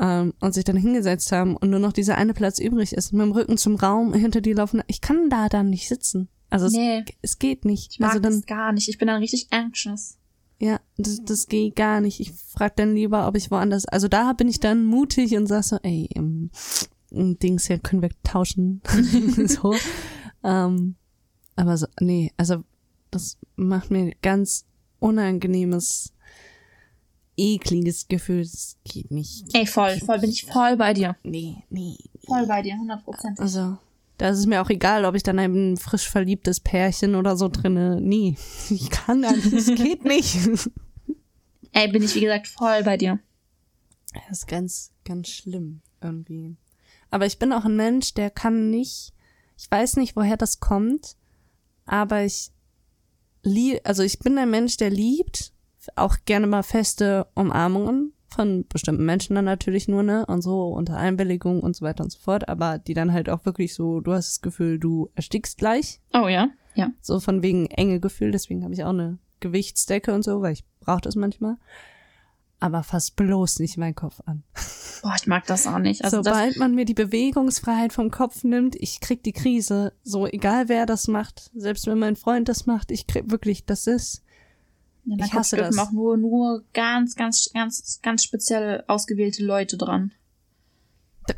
Und sich dann hingesetzt haben und nur noch dieser eine Platz übrig ist, mit dem Rücken zum Raum, hinter dir laufen. Ich kann da dann nicht sitzen. Also nee, es geht nicht. Ich mag das gar nicht. Ich bin dann richtig anxious. Ja, das geht gar nicht. Ich frag dann lieber, ob ich woanders... Also da bin ich dann mutig und sag so, ey, Dings hier können wir tauschen. So. Aber so, nee, also das macht mir ganz unangenehmes... ekliges Gefühl, das geht nicht. Ey, voll, bin ich voll bei dir. Nee. Voll bei dir, 100%. Also, da ist es mir auch egal, ob ich dann ein frisch verliebtes Pärchen oder so drinne. Nee, ich kann da nicht, es geht nicht. Ey, bin ich, wie gesagt, voll bei dir. Das ist ganz, ganz schlimm irgendwie. Aber ich bin auch ein Mensch, der kann nicht, ich weiß nicht, woher das kommt, aber ich bin ein Mensch, der liebt, auch gerne mal feste Umarmungen von bestimmten Menschen dann natürlich nur, ne, und so unter Einwilligung und so weiter und so fort, aber die dann halt auch wirklich so, du hast das Gefühl, du erstickst gleich. Oh ja, ja. So von wegen enge Gefühl, deswegen habe ich auch eine Gewichtsdecke und so, weil ich brauche das manchmal. Aber fass bloß nicht meinen Kopf an. Boah, ich mag das auch nicht. Also sobald man mir die Bewegungsfreiheit vom Kopf nimmt, ich krieg die Krise. So, egal wer das macht, selbst wenn mein Freund das macht, ich krieg wirklich, das ist, ja, ich hasse das. Da auch nur ganz, ganz, ganz, ganz speziell ausgewählte Leute dran.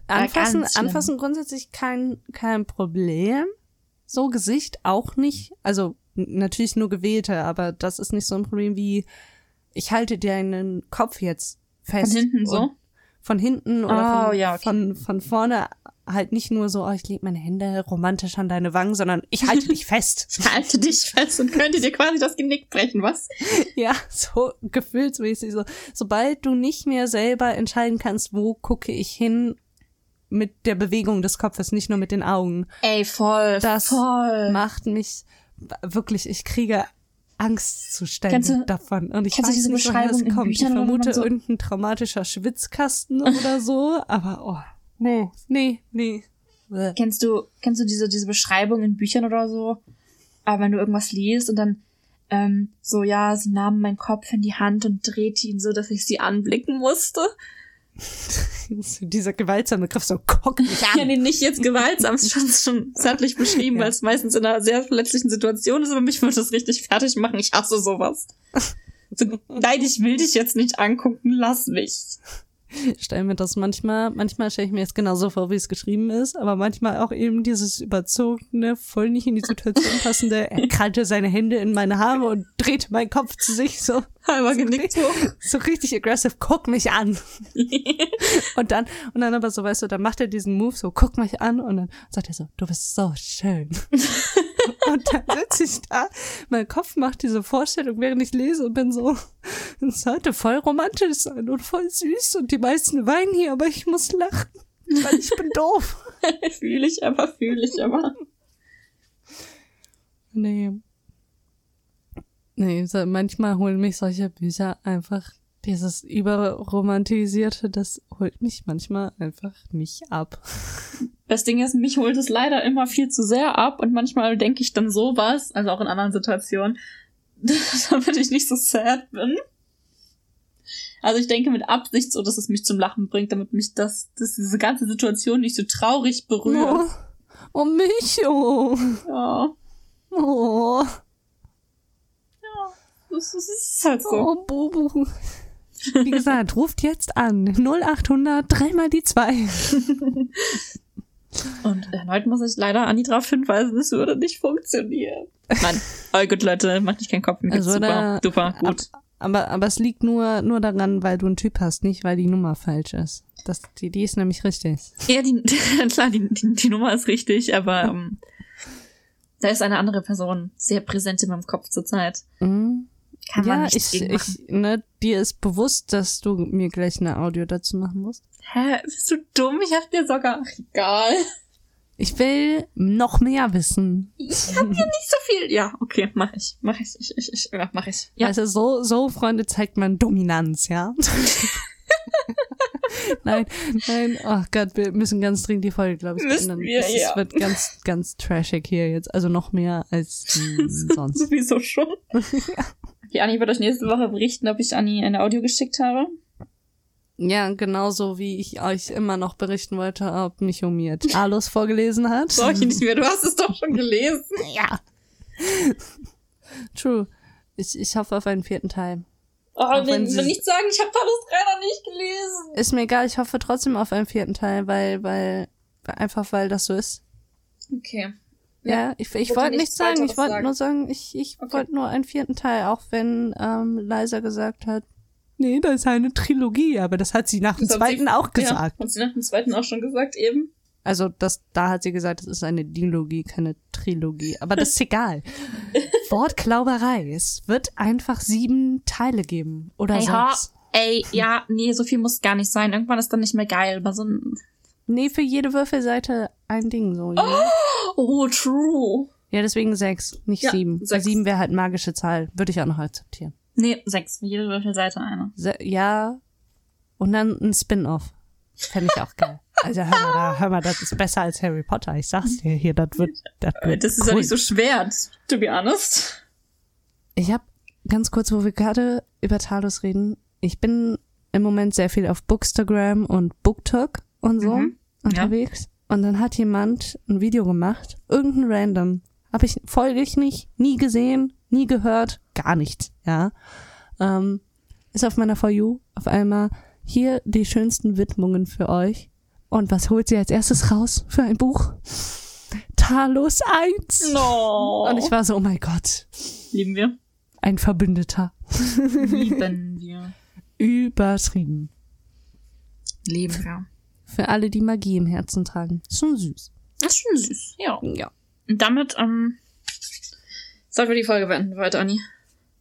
Anfassen grundsätzlich kein Problem. So Gesicht auch nicht. Also natürlich nur gewählte, aber das ist nicht so ein Problem wie, ich halte dir einen Kopf jetzt fest. Von hinten so? Von hinten oder von vorne halt nicht nur so, oh, ich lege meine Hände romantisch an deine Wangen, sondern ich halte dich fest. Ich halte dich fest und könnte dir quasi das Genick brechen, was? Ja, so gefühlsmäßig so. Sobald du nicht mehr selber entscheiden kannst, wo gucke ich hin mit der Bewegung des Kopfes, nicht nur mit den Augen. Ey, voll, das voll. Macht mich wirklich, ich kriege Angstzustände davon. Und ich weiß diese nicht, woher es kommt. Ich vermute so irgendein traumatischer Schwitzkasten oder so, aber nee. Kennst du diese Beschreibung in Büchern oder so? Aber wenn du irgendwas liest und dann sie nahm meinen Kopf in die Hand und drehte ihn so, dass ich sie anblicken musste. Dieser gewaltsame Griff, so guck mich an. Ja, nee, nicht jetzt gewaltsam, ist schon zärtlich beschrieben, ja. Weil es meistens in einer sehr verletzlichen Situation ist, aber mich würde das richtig fertig machen, ich hasse sowas. So, nein, ich will dich jetzt nicht angucken, lass mich. Ich stelle mir das manchmal stelle ich mir jetzt genauso vor, wie es geschrieben ist, aber manchmal auch eben dieses überzogene, voll nicht in die Situation passende, er krallte seine Hände in meine Haare und drehte meinen Kopf zu sich so. Halber genickt hoch. So richtig aggressive, guck mich an. Und dann aber so, weißt du, dann macht er diesen Move so, guck mich an und dann sagt er so, du bist so schön. Und dann sitze ich da, mein Kopf macht diese Vorstellung, während ich lese und bin so, es sollte voll romantisch sein und voll süß und die meisten weinen hier, aber ich muss lachen, weil ich bin doof. Fühle ich aber. Nee, manchmal holen mich solche Bücher einfach, dieses Überromantisierte, das holt mich manchmal einfach nicht ab. Das Ding ist, mich holt es leider immer viel zu sehr ab und manchmal denke ich dann sowas, also auch in anderen Situationen, damit ich nicht so sad bin. Also ich denke mit Absicht so, dass es mich zum Lachen bringt, damit mich dass diese ganze Situation nicht so traurig berührt. Oh, Micho! Ja. Oh. Das ist halt so. Oh, Bobo. Wie gesagt, ruft jetzt an. 0800, 3x2. Und erneut muss ich leider Annii darauf hinweisen, es würde nicht funktionieren. Nein, all gut, Leute, macht nicht keinen Kopf. Mir geht's also super, gut. Aber es liegt nur daran, weil du einen Typ hast, nicht weil die Nummer falsch ist. Die ist nämlich richtig. Ja, klar, die Nummer ist richtig, aber da ist eine andere Person sehr präsent in meinem Kopf zurzeit. Mhm. Kann man nicht gegen machen. Dir ist bewusst, dass du mir gleich eine Audio dazu machen musst. Hä? Bist du dumm? Ich hab dir sogar... Ach, egal. Ich will noch mehr wissen. Ich hab ja nicht so viel... Ja, okay, mach ich. Ja. Also so, Freunde, zeigt man Dominanz, ja? Nein. Ach Gott, wir müssen ganz dringend die Folge, glaube ich, beenden. Es wird ganz, ganz trashig hier jetzt. Also noch mehr als sonst. Sowieso schon. Ja. Die Annii wird euch nächste Woche berichten, ob ich Annii eine Audio geschickt habe. Ja, genauso wie ich euch immer noch berichten wollte, ob Micho mir Talos vorgelesen hat. Brauche ich nicht mehr, du hast es doch schon gelesen. Ja. True. Ich hoffe auf einen 4. Teil. Oh, wenn ich will nicht sagen, ich habe Talos 3 noch nicht gelesen. Ist mir egal, ich hoffe trotzdem auf einen 4. Teil, weil das so ist. Okay. Ja, ich wollte nichts sagen, ich wollte nur einen 4. Teil, auch wenn Leiser gesagt hat, nee, das ist eine Trilogie, aber das hat sie nach dem 2. auch gesagt. Ja, hat sie nach dem 2. auch schon gesagt eben. Also da hat sie gesagt, das ist eine Dilogie, keine Trilogie, aber das ist egal. Wortklauberei, es wird einfach 7 Teile geben oder sonst. Ey, ja, nee, so viel muss gar nicht sein, irgendwann ist dann nicht mehr geil, aber so ein... Nee, für jede Würfelseite ein Ding so. Ja. Oh, true. Ja, deswegen 6, nicht 7. 6. 7 wäre halt magische Zahl. Würde ich auch noch akzeptieren. Nee, 6. Für jede Würfelseite eine. Ja, und dann ein Spin-off. Fände ich auch geil. Also hör mal, das ist besser als Harry Potter. Ich sag's dir hier, das wird Das ist cool. Ja, nicht so schwer, to be honest. Ich habe ganz kurz, wo wir gerade über Talos reden, ich bin im Moment sehr viel auf Bookstagram und Booktok und so unterwegs. Ja. Und dann hat jemand ein Video gemacht, irgendein Random. Folge ich nicht, nie gesehen, nie gehört, gar nichts, ja. Ist auf meiner For You auf einmal hier die schönsten Widmungen für euch. Und was holt sie als erstes raus für ein Buch? Talos 1. No. Und ich war so, oh mein Gott. Lieben wir. Ein Verbündeter. Lieben wir. Übertrieben. Leben, ja. Für alle, die Magie im Herzen tragen. Ist schon süß. Das ist schon süß, ja. Und damit, sollten wir die Folge beenden heute, Anni.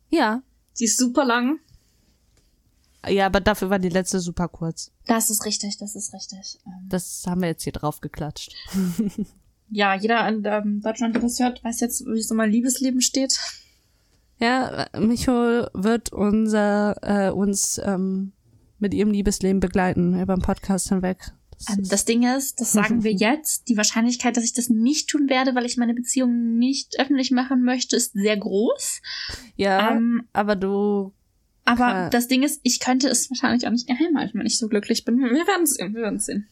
Ja. Die ist super lang. Ja, aber dafür war die letzte super kurz. Das ist richtig. Das haben wir jetzt hier drauf geklatscht. Ja, jeder in Deutschland, der das hört, weiß jetzt, wie es um mein Liebesleben steht. Ja, Micho wird uns mit ihrem Liebesleben begleiten über den Podcast hinweg. Das Ding ist, das sagen wir jetzt, die Wahrscheinlichkeit, dass ich das nicht tun werde, weil ich meine Beziehung nicht öffentlich machen möchte, ist sehr groß. Ja, aber das Ding ist, ich könnte es wahrscheinlich auch nicht geheim halten, wenn ich so glücklich bin. Wir werden sehen.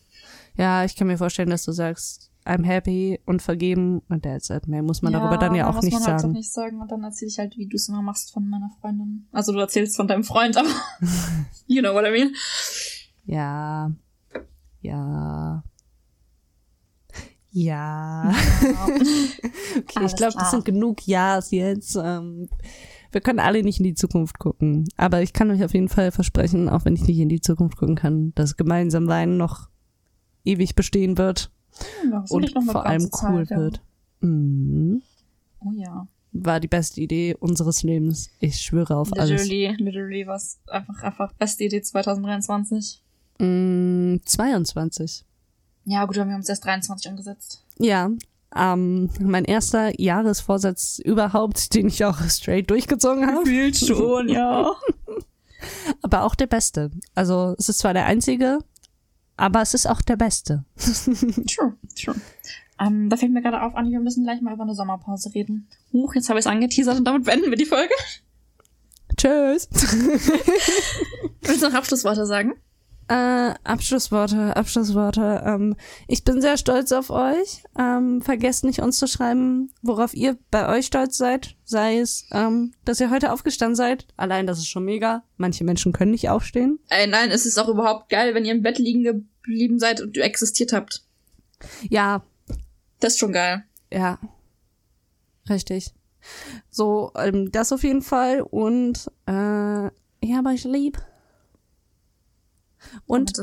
Ja, ich kann mir vorstellen, dass du sagst, I'm happy und vergeben und that's it. Mehr muss man darüber dann ja auch nicht sagen. Ja, muss man halt auch nicht sagen. Und dann erzähle ich halt, wie du es immer machst, von meiner Freundin. Also du erzählst von deinem Freund, aber you know what I mean. Ja. Okay, ich glaube, das sind genug Ja's jetzt. Wir können alle nicht in die Zukunft gucken. Aber ich kann euch auf jeden Fall versprechen, auch wenn ich nicht in die Zukunft gucken kann, dass gemeinsam Weinen noch ewig bestehen wird. Und vor allem cool wird. Mhm. Oh ja. War die beste Idee unseres Lebens. Ich schwöre auf alles. Literally war es einfach beste Idee 2023. 22. Ja, gut, haben wir uns erst 23 umgesetzt. Ja, mein erster Jahresvorsatz überhaupt, den ich auch straight durchgezogen habe. Gefühlt schon, ja. Aber auch der beste. Also es ist zwar der einzige, aber es ist auch der beste. True. Da fällt mir gerade auf, Anni, wir müssen gleich mal über eine Sommerpause reden. Huch, jetzt habe ich es angeteasert und damit beenden wir die Folge. Tschüss. Willst du noch Abschlussworte sagen? Abschlussworte. Ich bin sehr stolz auf euch. Vergesst nicht, uns zu schreiben, worauf ihr bei euch stolz seid. Sei es, dass ihr heute aufgestanden seid. Allein, das ist schon mega. Manche Menschen können nicht aufstehen. Nein, es ist auch überhaupt geil, wenn ihr im Bett liegen geblieben seid und existiert habt. Ja. Das ist schon geil. Ja. Richtig. So, das auf jeden Fall. Und ich habe euch lieb. Und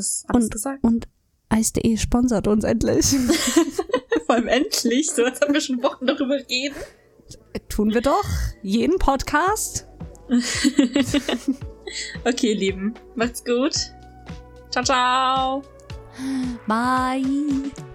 Eis.de sponsert uns endlich. Vor allem endlich. So, jetzt haben wir schon Wochen darüber reden. Tun wir doch. Jeden Podcast. Okay, ihr Lieben. Macht's gut. Ciao, ciao. Bye.